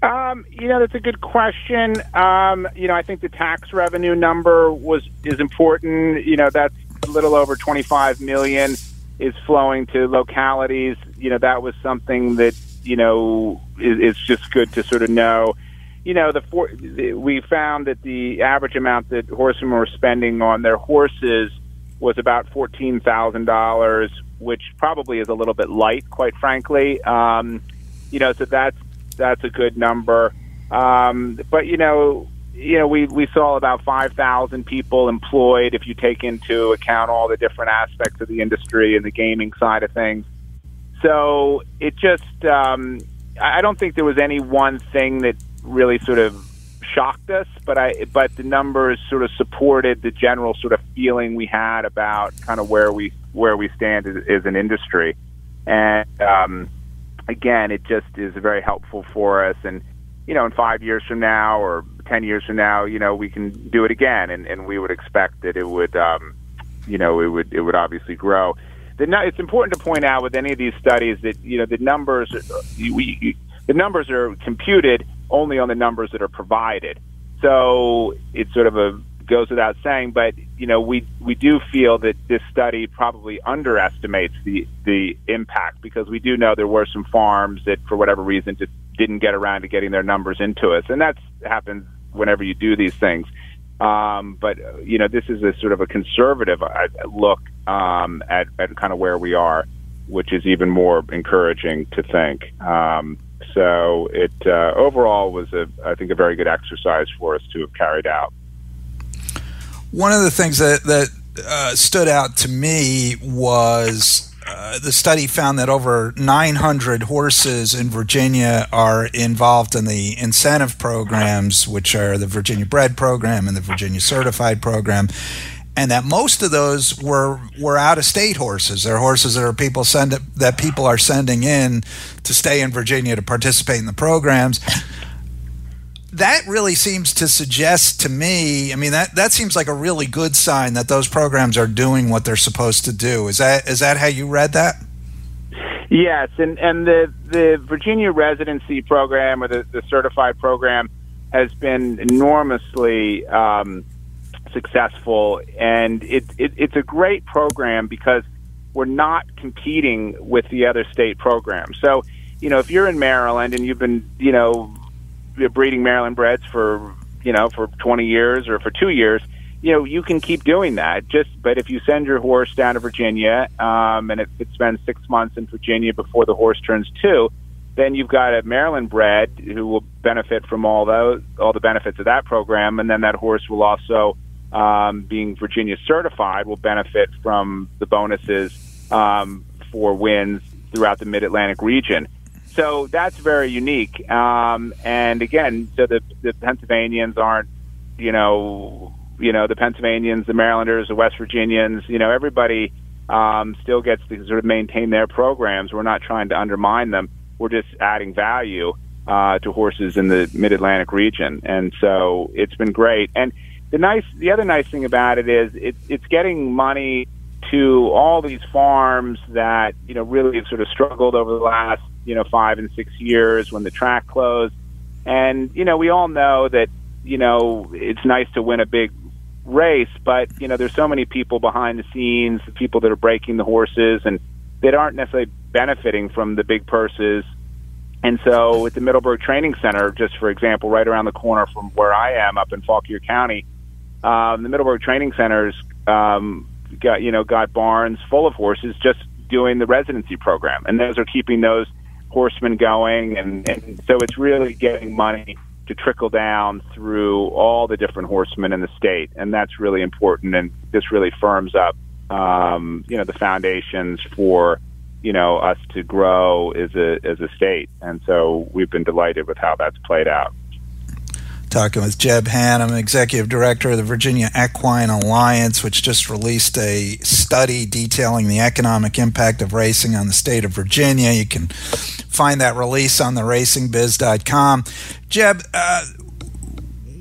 Um, you know, that's a good question. Um, you know, I think the tax revenue number was is important. You know, that's a little over twenty-five million dollars is flowing to localities. You know, that was something that, you know, is, is just good to sort of know. You know, the, for, the we found that the average amount that horsemen were spending on their horses was about fourteen thousand dollars, which probably is a little bit light, quite frankly. Um, you know, so that's that's a good number. Um, but you know, you know, we we saw about five thousand people employed if you take into account all the different aspects of the industry and the gaming side of things. So it just, um, I don't think there was any one thing that really sort of shocked us, but I but the numbers sort of supported the general sort of feeling we had about kind of where we where we stand as, as an industry. And um, again, it just is very helpful for us. And you know, in five years from now or ten years from now, you know, we can do it again, and, and we would expect that it would, um, you know, it would it would obviously grow. The, it's important to point out with any of these studies that you know the numbers we the numbers are computed only on the numbers that are provided. So it sort of a, goes without saying, but you know, we, we do feel that this study probably underestimates the, the impact, because we do know there were some farms that for whatever reason just didn't get around to getting their numbers into us. And that happens whenever you do these things. Um, but you know, this is a sort of a conservative look um, at, at kind of where we are, which is even more encouraging to think. Um, So it uh, overall was, a, I think, a very good exercise for us to have carried out. One of the things that, that uh, stood out to me was uh, the study found that over nine hundred horses in Virginia are involved in the incentive programs, which are the Virginia Bred Program and the Virginia Certified Program, and that most of those were were out-of-state horses. They're horses that are people send that people are sending in to stay in Virginia to participate in the programs. That really seems to suggest to me, I mean, that, that seems like a really good sign that those programs are doing what they're supposed to do. Is that is that how you read that? Yes, and, and the, the Virginia Residency Program or the, the Certified Program has been enormously um, successful, and it, it, it's a great program because we're not competing with the other state programs. So, you know, if you're in Maryland and you've been, you know, breeding Maryland breds for, you know, for twenty years or for two years, you know, you can keep doing that. Just, but if you send your horse down to Virginia um, and it, it spends six months in Virginia before the horse turns two, then you've got a Maryland bred who will benefit from all those, all the benefits of that program, and then that horse will also Um, being Virginia certified will benefit from the bonuses um, for wins throughout the Mid-Atlantic region. So that's very unique. Um, and again, so the, the Pennsylvanians aren't, you know, you know, the Pennsylvanians, the Marylanders, the West Virginians, you know, everybody um, still gets to sort of maintain their programs. We're not trying to undermine them. We're just adding value uh, to horses in the Mid-Atlantic region. And so it's been great. And The nice, the other nice thing about it is it, it's getting money to all these farms that, you know, really have sort of struggled over the last, you know, five and six years when the track closed. And, you know, we all know that, you know, it's nice to win a big race, but, you know, there's so many people behind the scenes, the people that are breaking the horses, and that aren't necessarily benefiting from the big purses. And so at the Middleburg Training Center, just for example, right around the corner from where I am up in Fauquier County, Um, the Middleburg Training Center's um, got, you know, got barns full of horses just doing the residency program, and those are keeping those horsemen going, and, and so it's really getting money to trickle down through all the different horsemen in the state, and that's really important, and this really firms up, um, you know, the foundations for you know, us to grow as a as a state. And so we've been delighted with how that's played out. Talking with Jeb Hannum, Executive Director of the Virginia Equine Alliance, which just released a study detailing the economic impact of racing on the state of Virginia. You can find that release on the racing biz dot com. Jeb, uh,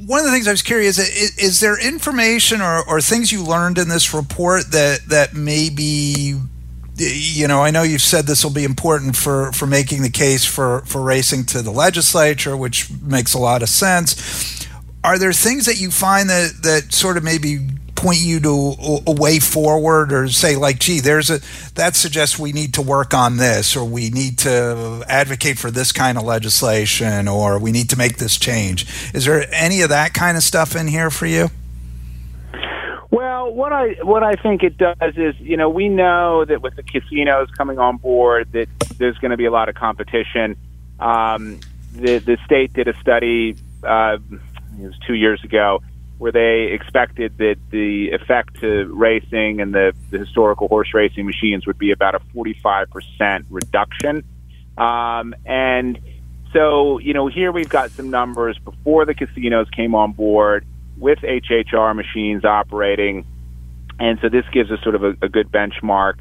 one of the things I was curious, is, is there information or, or things you learned in this report that, that may be, you know, I know you've said this will be important for, for making the case for, for racing to the legislature, which makes a lot of sense. Are there things that you find that, that sort of maybe point you to a way forward, or say like, gee, there's a, that suggests we need to work on this, or we need to advocate for this kind of legislation, or we need to make this change? Is there any of that kind of stuff in here for you? Well, what I what I think it does is, you know, we know that with the casinos coming on board that there's going to be a lot of competition. Um, the the state did a study, uh, it was two years ago, where they expected that the effect to racing and the, the historical horse racing machines would be about a forty-five percent reduction. Um, and so, you know, here we've got some numbers before the casinos came on board, with H H R machines operating, and so this gives us sort of a, a good benchmark.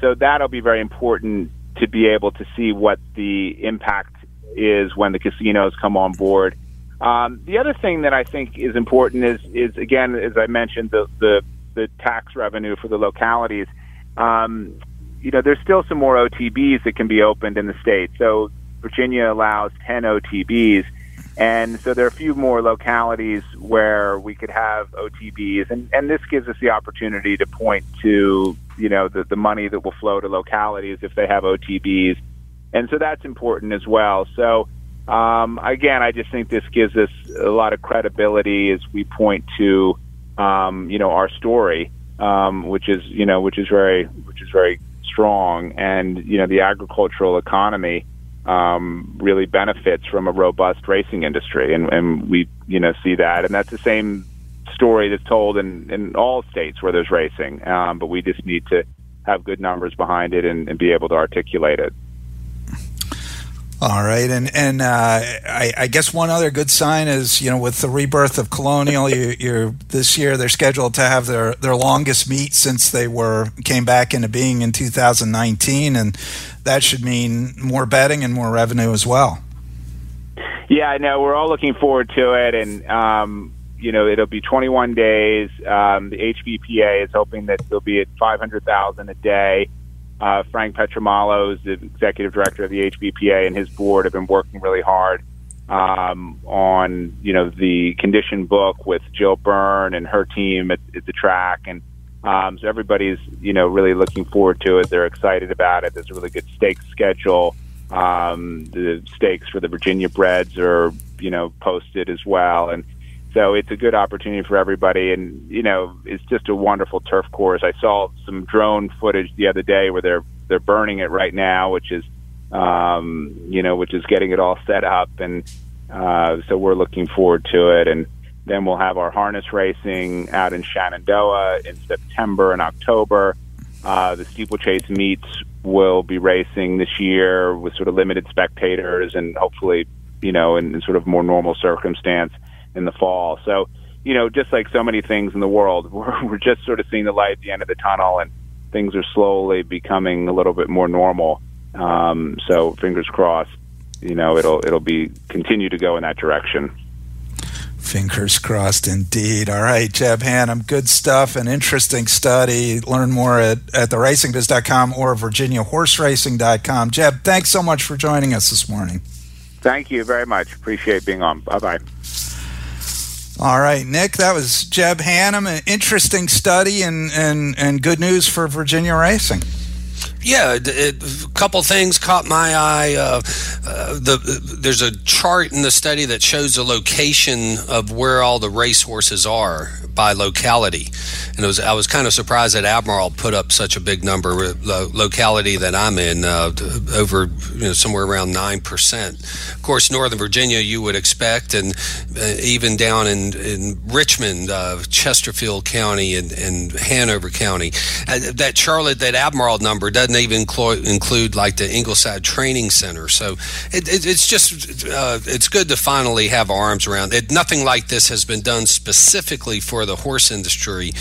So that'll be very important to be able to see what the impact is when the casinos come on board. Um, the other thing that I think is important is, is again, as I mentioned, the, the, the tax revenue for the localities. Um, you know, there's still some more O T Bs that can be opened in the state. So Virginia allows ten O T Bs. And so there are a few more localities where we could have O T Bs, and, and this gives us the opportunity to point to, you know, the, the money that will flow to localities if they have O T Bs. And so that's important as well. So, um, again, I just think this gives us a lot of credibility as we point to, um, you know, our story, um, which is, you know, which is very, which is very strong. And, you know, the agricultural economy Um, really benefits from a robust racing industry, and, and we, you know, see that, and that's the same story that's told in, in all states where there's racing. Um, but we just need to have good numbers behind it and, and be able to articulate it. All right, and and uh, I, I guess one other good sign is, you know, with the rebirth of Colonial, you, you're this year they're scheduled to have their, their longest meet since they were came back into being in two thousand nineteen, and that should mean more betting and more revenue as well. Yeah, I know. We're all looking forward to it. And, um, you know, it'll be twenty-one days. Um, the H V P A is hoping that they'll be at five hundred thousand a day. Uh, Frank Petromalo is the executive director of the H V P A, and his board have been working really hard um, on, you know, the condition book with Jill Byrne and her team at, at the track. And Um, so everybody's, you know, really looking forward to it. They're excited about it. There's a really good stakes schedule. Um, the stakes for the Virginia Breds are, you know, posted as well. And so it's a good opportunity for everybody. And, you know, it's just a wonderful turf course. I saw some drone footage the other day where they're, they're burning it right now, which is, um, you know, which is getting it all set up. And, uh, so we're looking forward to it. And then we'll have our harness racing out in Shenandoah in September and October. Uh, the steeplechase meets will be racing this year with sort of limited spectators, and hopefully, you know, in, in sort of more normal circumstance in the fall. So, you know, just like so many things in the world, we're, we're just sort of seeing the light at the end of the tunnel, and things are slowly becoming a little bit more normal. Um, so fingers crossed, you know, it'll, it'll be continue to go in that direction. Fingers crossed indeed. All right, Jeb Hannum, good stuff, an interesting study. Learn more at, at the racing biz dot com or virginia horse racing dot com. Jeb, thanks so much for joining us this morning. Thank you very much. Appreciate being on. Bye-bye. All right, Nick, that was Jeb Hannum, an interesting study and, and, and good news for Virginia racing. Yeah, a couple things caught my eye. Uh, uh, the, there's a chart in the study that shows the location of where all the racehorses are by locality. And it was, I was kind of surprised that Admiral put up such a big number. The locality that I'm in, uh, over, you know, somewhere around nine percent. Of course, Northern Virginia, you would expect, and uh, even down in, in Richmond, uh, Chesterfield County, and, and Hanover County. Uh, that Charlotte, that Admiral number doesn't doesn't even include, include like the Ingleside Training Center. So it, it, it's just uh, it's good to finally have our arms around it. Nothing like this has been done specifically for the horse industry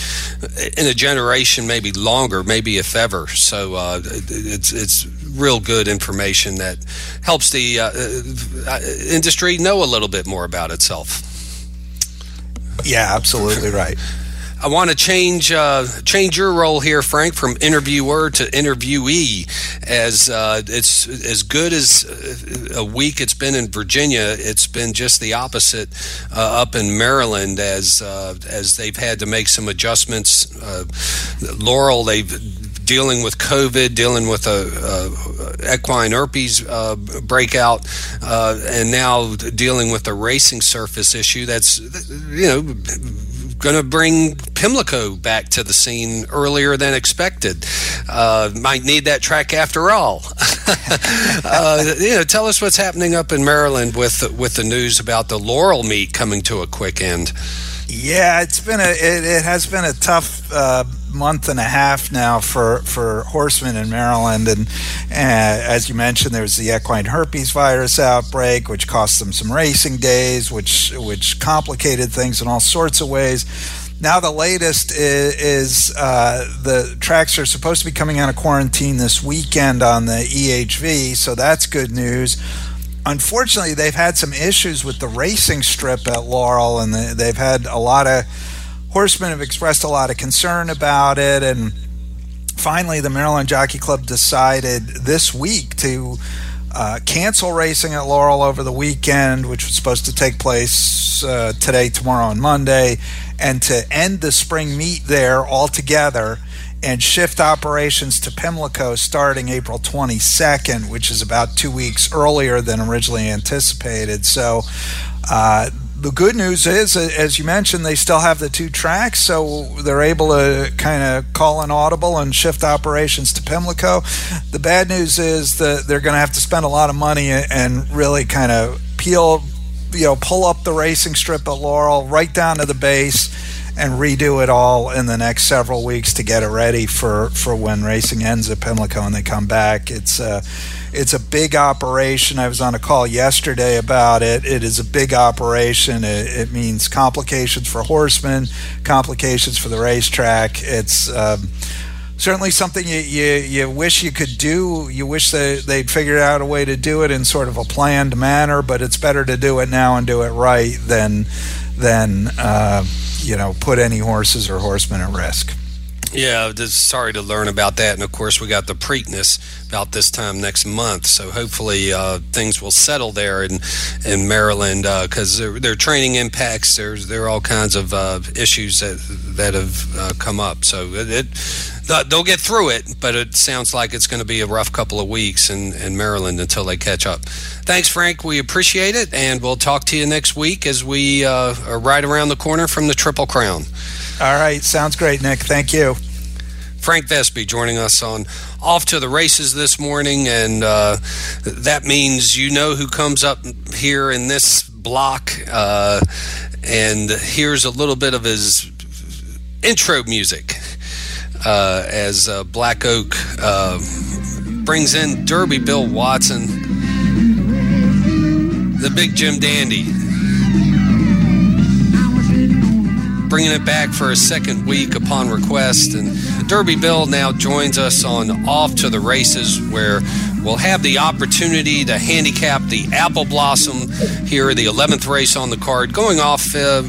in a generation, maybe longer, maybe if ever. So uh, it, it's it's real good information that helps the uh, industry know a little bit more about itself. Yeah, absolutely right. I want to change uh, change your role here, Frank, from interviewer to interviewee. As uh, it's as good as a week it's been in Virginia, it's been just the opposite uh, up in Maryland, as uh, as they've had to make some adjustments. Uh, Laurel, they've dealing with COVID, dealing with a, a equine herpes uh, breakout, uh, and now dealing with the racing surface issue. That's, you know, going to bring Pimlico back to the scene earlier than expected. Uh, might need that track after all. uh, you know, tell us what's happening up in Maryland with with the news about the Laurel meet coming to a quick end. Yeah, it's been a it, it has been a tough uh, month and a half now for, for horsemen in Maryland, and uh, as you mentioned, there was the equine herpes virus outbreak, which cost them some racing days, which which complicated things in all sorts of ways. Now the latest is, is uh, the tracks are supposed to be coming out of quarantine this weekend on the E H V, so that's good news. Unfortunately, they've had some issues with the racing strip at Laurel, and they've had a lot of horsemen have expressed a lot of concern about it. And finally, the Maryland Jockey Club decided this week to uh, cancel racing at Laurel over the weekend, which was supposed to take place uh, today, tomorrow, and Monday, and to end the spring meet there altogether and shift operations to Pimlico starting April twenty-second, which is about two weeks earlier than originally anticipated. So uh, the good news is, as you mentioned, they still have the two tracks, so they're able to kind of call an audible and shift operations to Pimlico. The bad news is that they're going to have to spend a lot of money and really kind of peel, you know, pull up the racing strip at Laurel right down to the base and redo it all in the next several weeks to get it ready for, for when racing ends at Pimlico and they come back. It's a, it's a big operation. I was on a call yesterday about it. It is a big operation. It, it means complications for horsemen, complications for the racetrack. It's um, certainly something you, you, you wish you could do. You wish they, they'd figured out a way to do it in sort of a planned manner, but it's better to do it now and do it right than... than uh, you know, put any horses or horsemen at risk. Yeah, just sorry to learn about that. And, of course, we got the Preakness about this time next month. So hopefully uh, things will settle there in, in Maryland, because uh, there, there are training impacts. There's, there are all kinds of uh, issues that, that have uh, come up. So it, it, they'll get through it, but it sounds like it's going to be a rough couple of weeks in, in Maryland until they catch up. Thanks, Frank. We appreciate it, and we'll talk to you next week as we uh, are right around the corner from the Triple Crown. All right. Sounds great, Nick. Thank you. Frank Vesby joining us on Off to the Races this morning, and uh, that means you know who comes up here in this block, uh, and here's a little bit of his intro music uh, as uh, Black Oak uh, brings in Derby Bill Watson, the Big Jim Dandy, bringing it back for a second week upon request. And Derby Bill now joins us on Off to the Races, where we'll have the opportunity to handicap the Apple Blossom here, the eleventh race on the card, going off uh,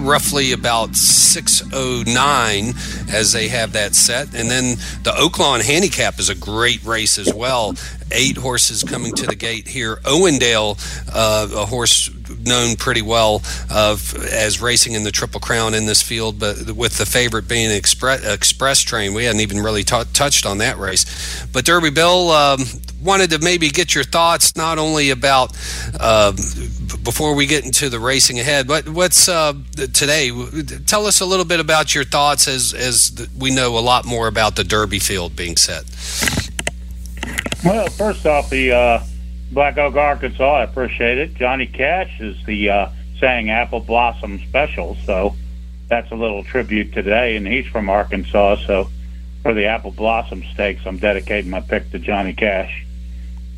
roughly about six oh nine as they have that set. And then the Oaklawn Handicap is a great race as well. Eight horses coming to the gate here. Owendale, uh, a horse known pretty well uh, as racing in the Triple Crown in this field, but with the favorite being Express, Express Train. We hadn't even really t- touched on that race. But Derby Bill, um, wanted to maybe get your thoughts not only about, uh, before we get into the racing ahead, but what's uh, today? Tell us a little bit about your thoughts as, as we know a lot more about the Derby field being set. Well, first off, the uh, Black Oak, Arkansas, I appreciate it. Johnny Cash is the uh, sang Apple Blossom special, so that's a little tribute today, and he's from Arkansas, so for the Apple Blossom Stakes, I'm dedicating my pick to Johnny Cash.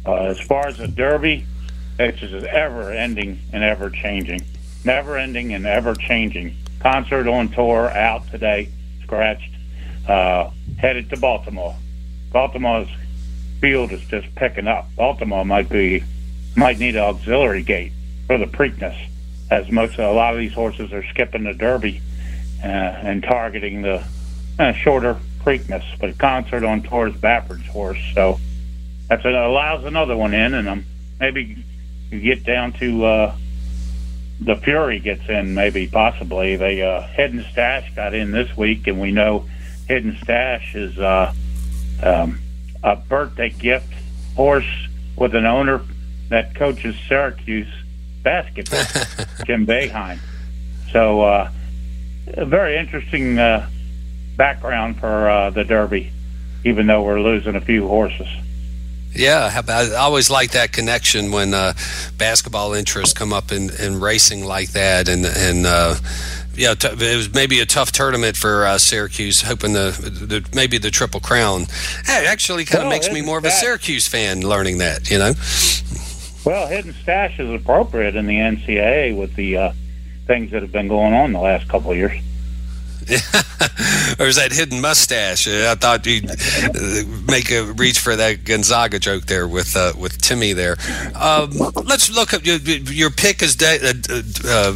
Uh, as far as the Derby, it's just ever-ending and ever-changing. Never-ending and ever-changing. Concert on tour, out today, scratched, uh, headed to Baltimore. Baltimore's field is just picking up. Baltimore might be might need an auxiliary gate for the Preakness, as most a lot of these horses are skipping the Derby uh, and targeting the uh, shorter Preakness. But Concert on tour is Bafford's horse, so that allows another one in, and um, maybe you get down to uh, the Fury gets in, maybe, possibly. They uh, Hidden Stash got in this week, and we know Hidden Stash is uh, um, a birthday gift horse with an owner that coaches Syracuse basketball, Jim Boeheim. So uh, a very interesting uh, background for uh, the Derby, even though we're losing a few horses. Yeah, I always like that connection when uh, basketball interests come up in, in racing like that. And, and uh, yeah, t- it was maybe a tough tournament for uh, Syracuse, hoping the, the maybe the Triple Crown. Hey, it actually kind of well, makes me more of a stash. Syracuse fan learning that, you know. Well, Hidden Stash is appropriate in the N C A A with the uh, things that have been going on the last couple of years. Yeah. Or is that hidden mustache? I thought you'd make a reach for that Gonzaga joke there with uh, with Timmy there. Um, let's look up your, your pick is de- uh, uh,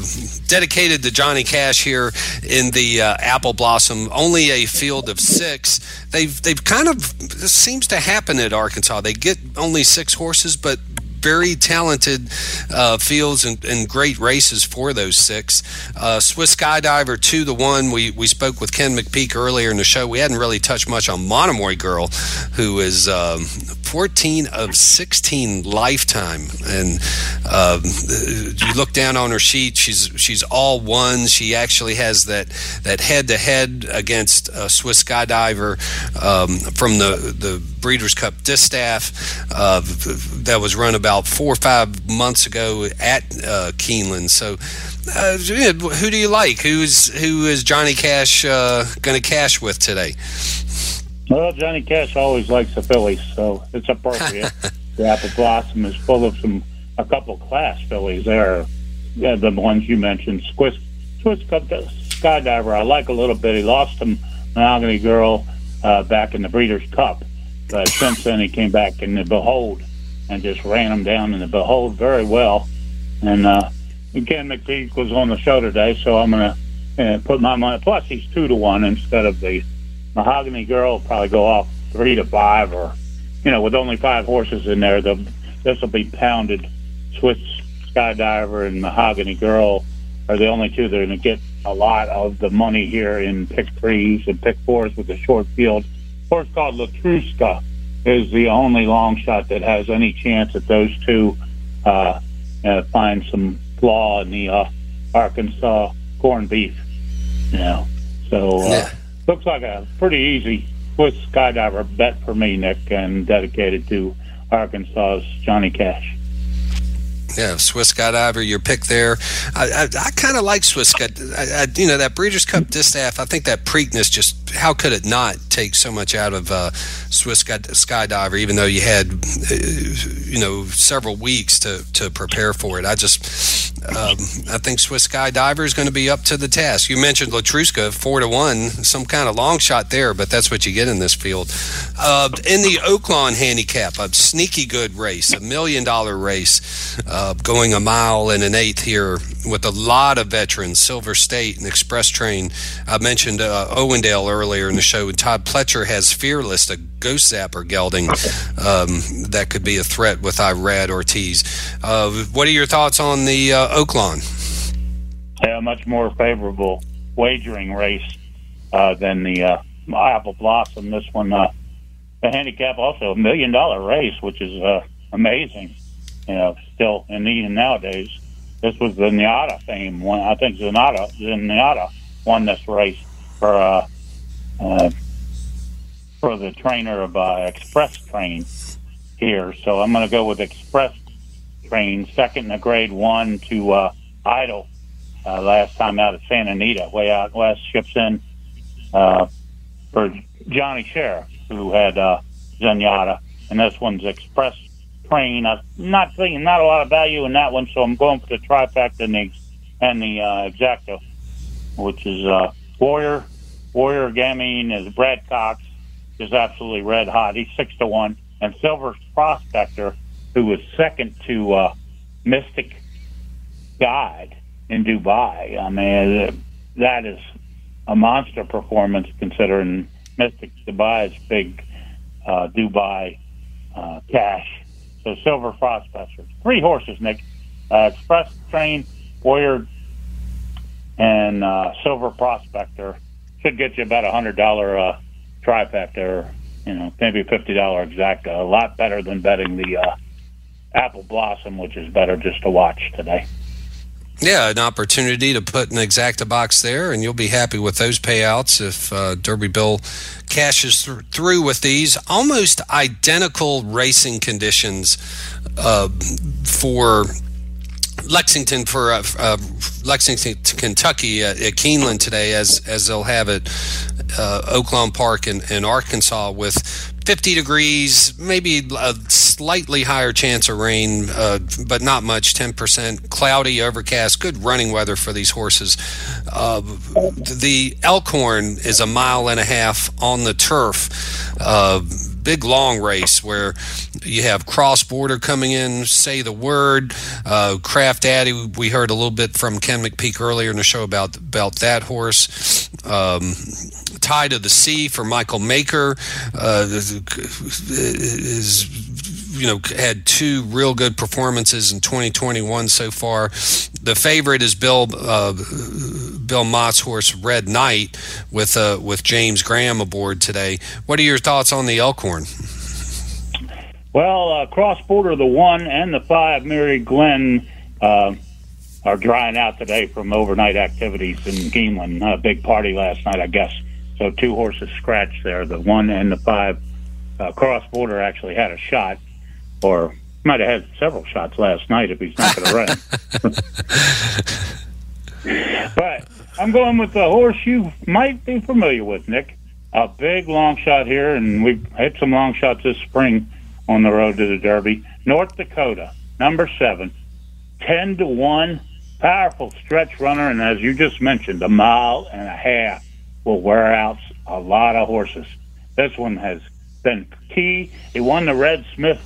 dedicated to Johnny Cash here in the uh, Apple Blossom. Only a field of six. They've they've kind of this seems to happen at Arkansas. They get only six horses, but very talented uh, fields and, and great races for those six. Uh, Swiss Skydiver two to one. We we spoke with Ken McPeek earlier in the show. We hadn't really touched much on Monomoy Girl, who is um, fourteen of sixteen lifetime. And uh, you look down on her sheet. She's she's all ones. She actually has that that head to head against uh, Swiss Skydiver um, from the the Breeders' Cup Distaff uh, that was run about four or five months ago at uh, Keeneland. So uh, who do you like? Who's who is Johnny Cash uh, going to cash with today? Well, Johnny Cash always likes the fillies, so it's appropriate. The Apple Blossom is full of some a couple class fillies there. Yeah, the ones you mentioned. Swiss, Swiss Skydiver I like a little bit. He lost to Monogamy Girl uh, back in the Breeders' Cup, but since then he came back in the Behold and just ran them down in the Behold very well. And uh, Ken McPeak was on the show today, so I'm going to uh, put my money. Plus, he's two to one instead of the Mahogany Girl will probably go off three to five, or you know, with only five horses in there, this will be pounded. Swiss Skydiver and Mahogany Girl are the only two that are going to get a lot of the money here in pick threes and pick fours with the short field. Horse called Latruska is the only long shot that has any chance that those two uh, uh, find some flaw in the uh, Arkansas corned beef. You know, so uh, yeah. Looks like a pretty easy Swiss Skydiver bet for me, Nick, and dedicated to Arkansas's Johnny Cash. Yeah, Swiss Skydiver, your pick there. I I, I kind of like Swiss Skydiver. You know, that Breeders' Cup Distaff, I think that Preakness just, how could it not take so much out of uh, Swiss Skydiver, even though you had, you know, several weeks to, to prepare for it. I just, um, I think Swiss Skydiver is going to be up to the task. You mentioned Latruska, four to one, some kind of long shot there, but that's what you get in this field. Uh, in the Oaklawn Handicap, a sneaky good race, a million-dollar race, uh, Uh, going a mile and an eighth here with a lot of veterans, Silver State and Express Train. I mentioned uh, Owendale earlier in the show. Todd Pletcher has Fearless, a ghost zapper gelding um, that could be a threat with Irad Ortiz. Uh, what are your thoughts on the uh, Oaklawn? Yeah, much more favorable wagering race uh, than the uh, Apple Blossom. This one, uh, the handicap, also a million-dollar race, which is uh, amazing. You know, still, and even nowadays, this was the Zenyatta fame one. I think Zenyatta, Zenyatta won this race for uh, uh, for the trainer of uh, Express Train here. So I'm going to go with Express Train, second in the grade one to uh, Idle uh, last time out at Santa Anita, way out west, ships in. Uh, for Johnny Sheriff, who had uh, Zenyatta, and this one's Express Train. I'm not thinking not a lot of value in that one, so I'm going for the trifecta and the, and the uh, exacto, which is uh, Warrior. Warrior Gaming is Brad Cox, is absolutely red hot. He's six to one, and Silver's Prospector, who was second to uh, Mystic Guide in Dubai. I mean, that is a monster performance considering Mystic Dubai's big uh, Dubai uh, cash. So Silver Prospector. Three horses, Nick. Uh, Express Train, Warrior, and uh, Silver Prospector. Should get you about a one hundred dollars uh, trifecta or, you know, maybe fifty dollars exacta. A lot better than betting the uh, Apple Blossom, which is better just to watch today. Yeah, an opportunity to put an exacta box there, and you'll be happy with those payouts if uh, Derby Bill cashes th- through with these. Almost identical racing conditions uh, for Lexington for uh, uh, Lexington, Kentucky uh, at Keeneland today, as as they'll have at uh, Oaklawn Park in, in Arkansas with fifty degrees, maybe a slightly higher chance of rain, uh, but not much, ten percent, cloudy, overcast, good running weather for these horses. Uh, the Elkhorn is a mile and a half on the turf, uh, big long race where you have Cross Border coming in, Say the Word, uh, Craft Daddy. We heard a little bit from Ken McPeek earlier in the show about, about that horse. Um, Tide of the Sea for Michael Maker, uh, is, you know, had two real good performances in twenty twenty-one so far. The favorite is Bill uh, Bill Mott's horse Red Knight with uh, with James Graham aboard today. What are your thoughts on the Elkhorn? Well, uh, Cross Border, the one and the five, Mary Glenn, uh, are drying out today from overnight activities in Keeneland. Not a big party last night, I guess. So two horses scratched there, the one and the five. Uh, Cross Border actually had a shot, or might have had several shots last night if he's not going to run. But I'm going with the horse you might be familiar with, Nick. A big long shot here, and we've had some long shots this spring on the road to the Derby. North Dakota, number seven, ten to one, powerful stretch runner, and as you just mentioned, a mile and a half will wear out a lot of horses. This one has been key. He won the Red Smith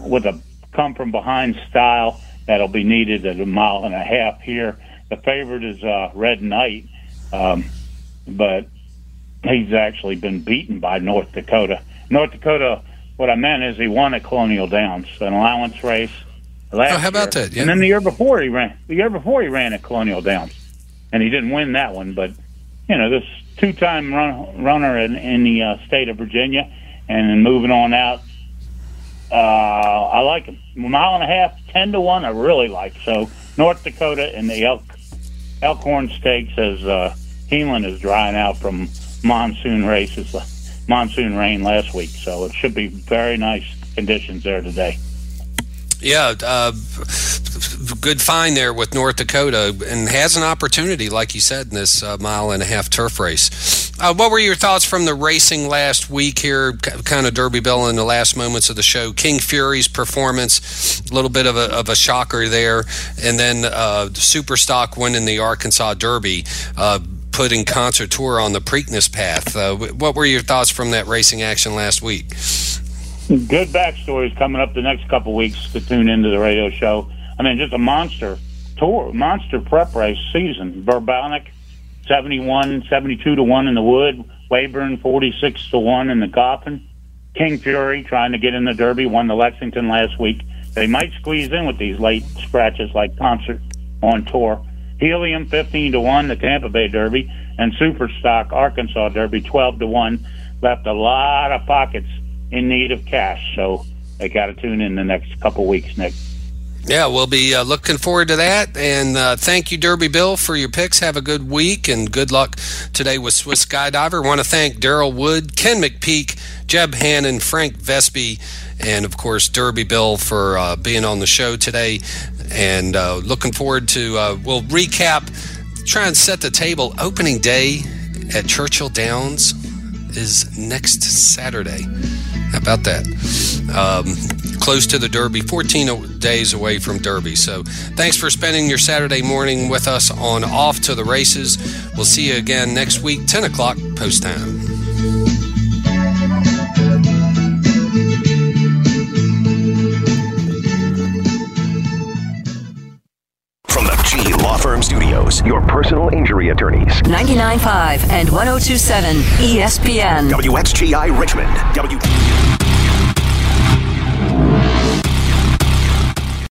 with a come-from-behind style that'll be needed at a mile and a half here. The favorite is uh, Red Knight, um, but he's actually been beaten by North Dakota. North Dakota, what I meant is he won at Colonial Downs, an allowance race last oh, how about year. That? Yeah. And then the year before he ran, the year before he ran at Colonial Downs, and he didn't win that one, but, you know, this two-time run, runner in, in the uh, state of Virginia, and then moving on out, uh, I like him. A mile and a half, ten to one, I really like. So North Dakota and the Elk, Elkhorn Stakes, as uh, Keeneland is drying out from monsoon races, monsoon rain last week. So it should be very nice conditions there today. Yeah, uh, good find there with North Dakota, and has an opportunity, like you said, in this uh, mile and a half turf race. Uh, what were your thoughts from the racing last week here, kind of Derby Bill in the last moments of the show? King Fury's performance, a little bit of a, of a shocker there, and then uh, Superstock winning the Arkansas Derby, uh, putting Concert Tour on the Preakness path. Uh, what were your thoughts from that racing action last week? Good backstories coming up the next couple of weeks to tune into the radio show. I mean, just a monster tour, monster prep race season. Bourbonic, seventy-one, seventy-two to one in the Wood. Weyburn, forty-six to one in the Goffin. King Fury, trying to get in the Derby, won the Lexington last week. They might squeeze in with these late scratches like Concert on Tour. Helium, fifteen to one, the Tampa Bay Derby. And Superstock, Arkansas Derby, twelve to one. Left a lot of pockets in need of cash, so they got to tune in the next couple weeks, Nick. Yeah, we'll be uh, looking forward to that, and uh, thank you, Derby Bill, for your picks. Have a good week, and good luck today with Swiss Skydiver. I want to thank Daryl Wood, Ken McPeek, Jeb Hannum, Frank Vespi, and, of course, Derby Bill for uh, being on the show today, and uh, looking forward to, uh, we'll recap, try and set the table, opening day at Churchill Downs is next Saturday. How about that? Um, close to the Derby, fourteen days away from Derby. So thanks for spending your Saturday morning with us on Off to the Races. We'll see you again next week, ten o'clock post time. Firm Studios, your personal injury attorneys. ninety-nine point five and one oh two point seven E S P N. W X G I Richmond. W.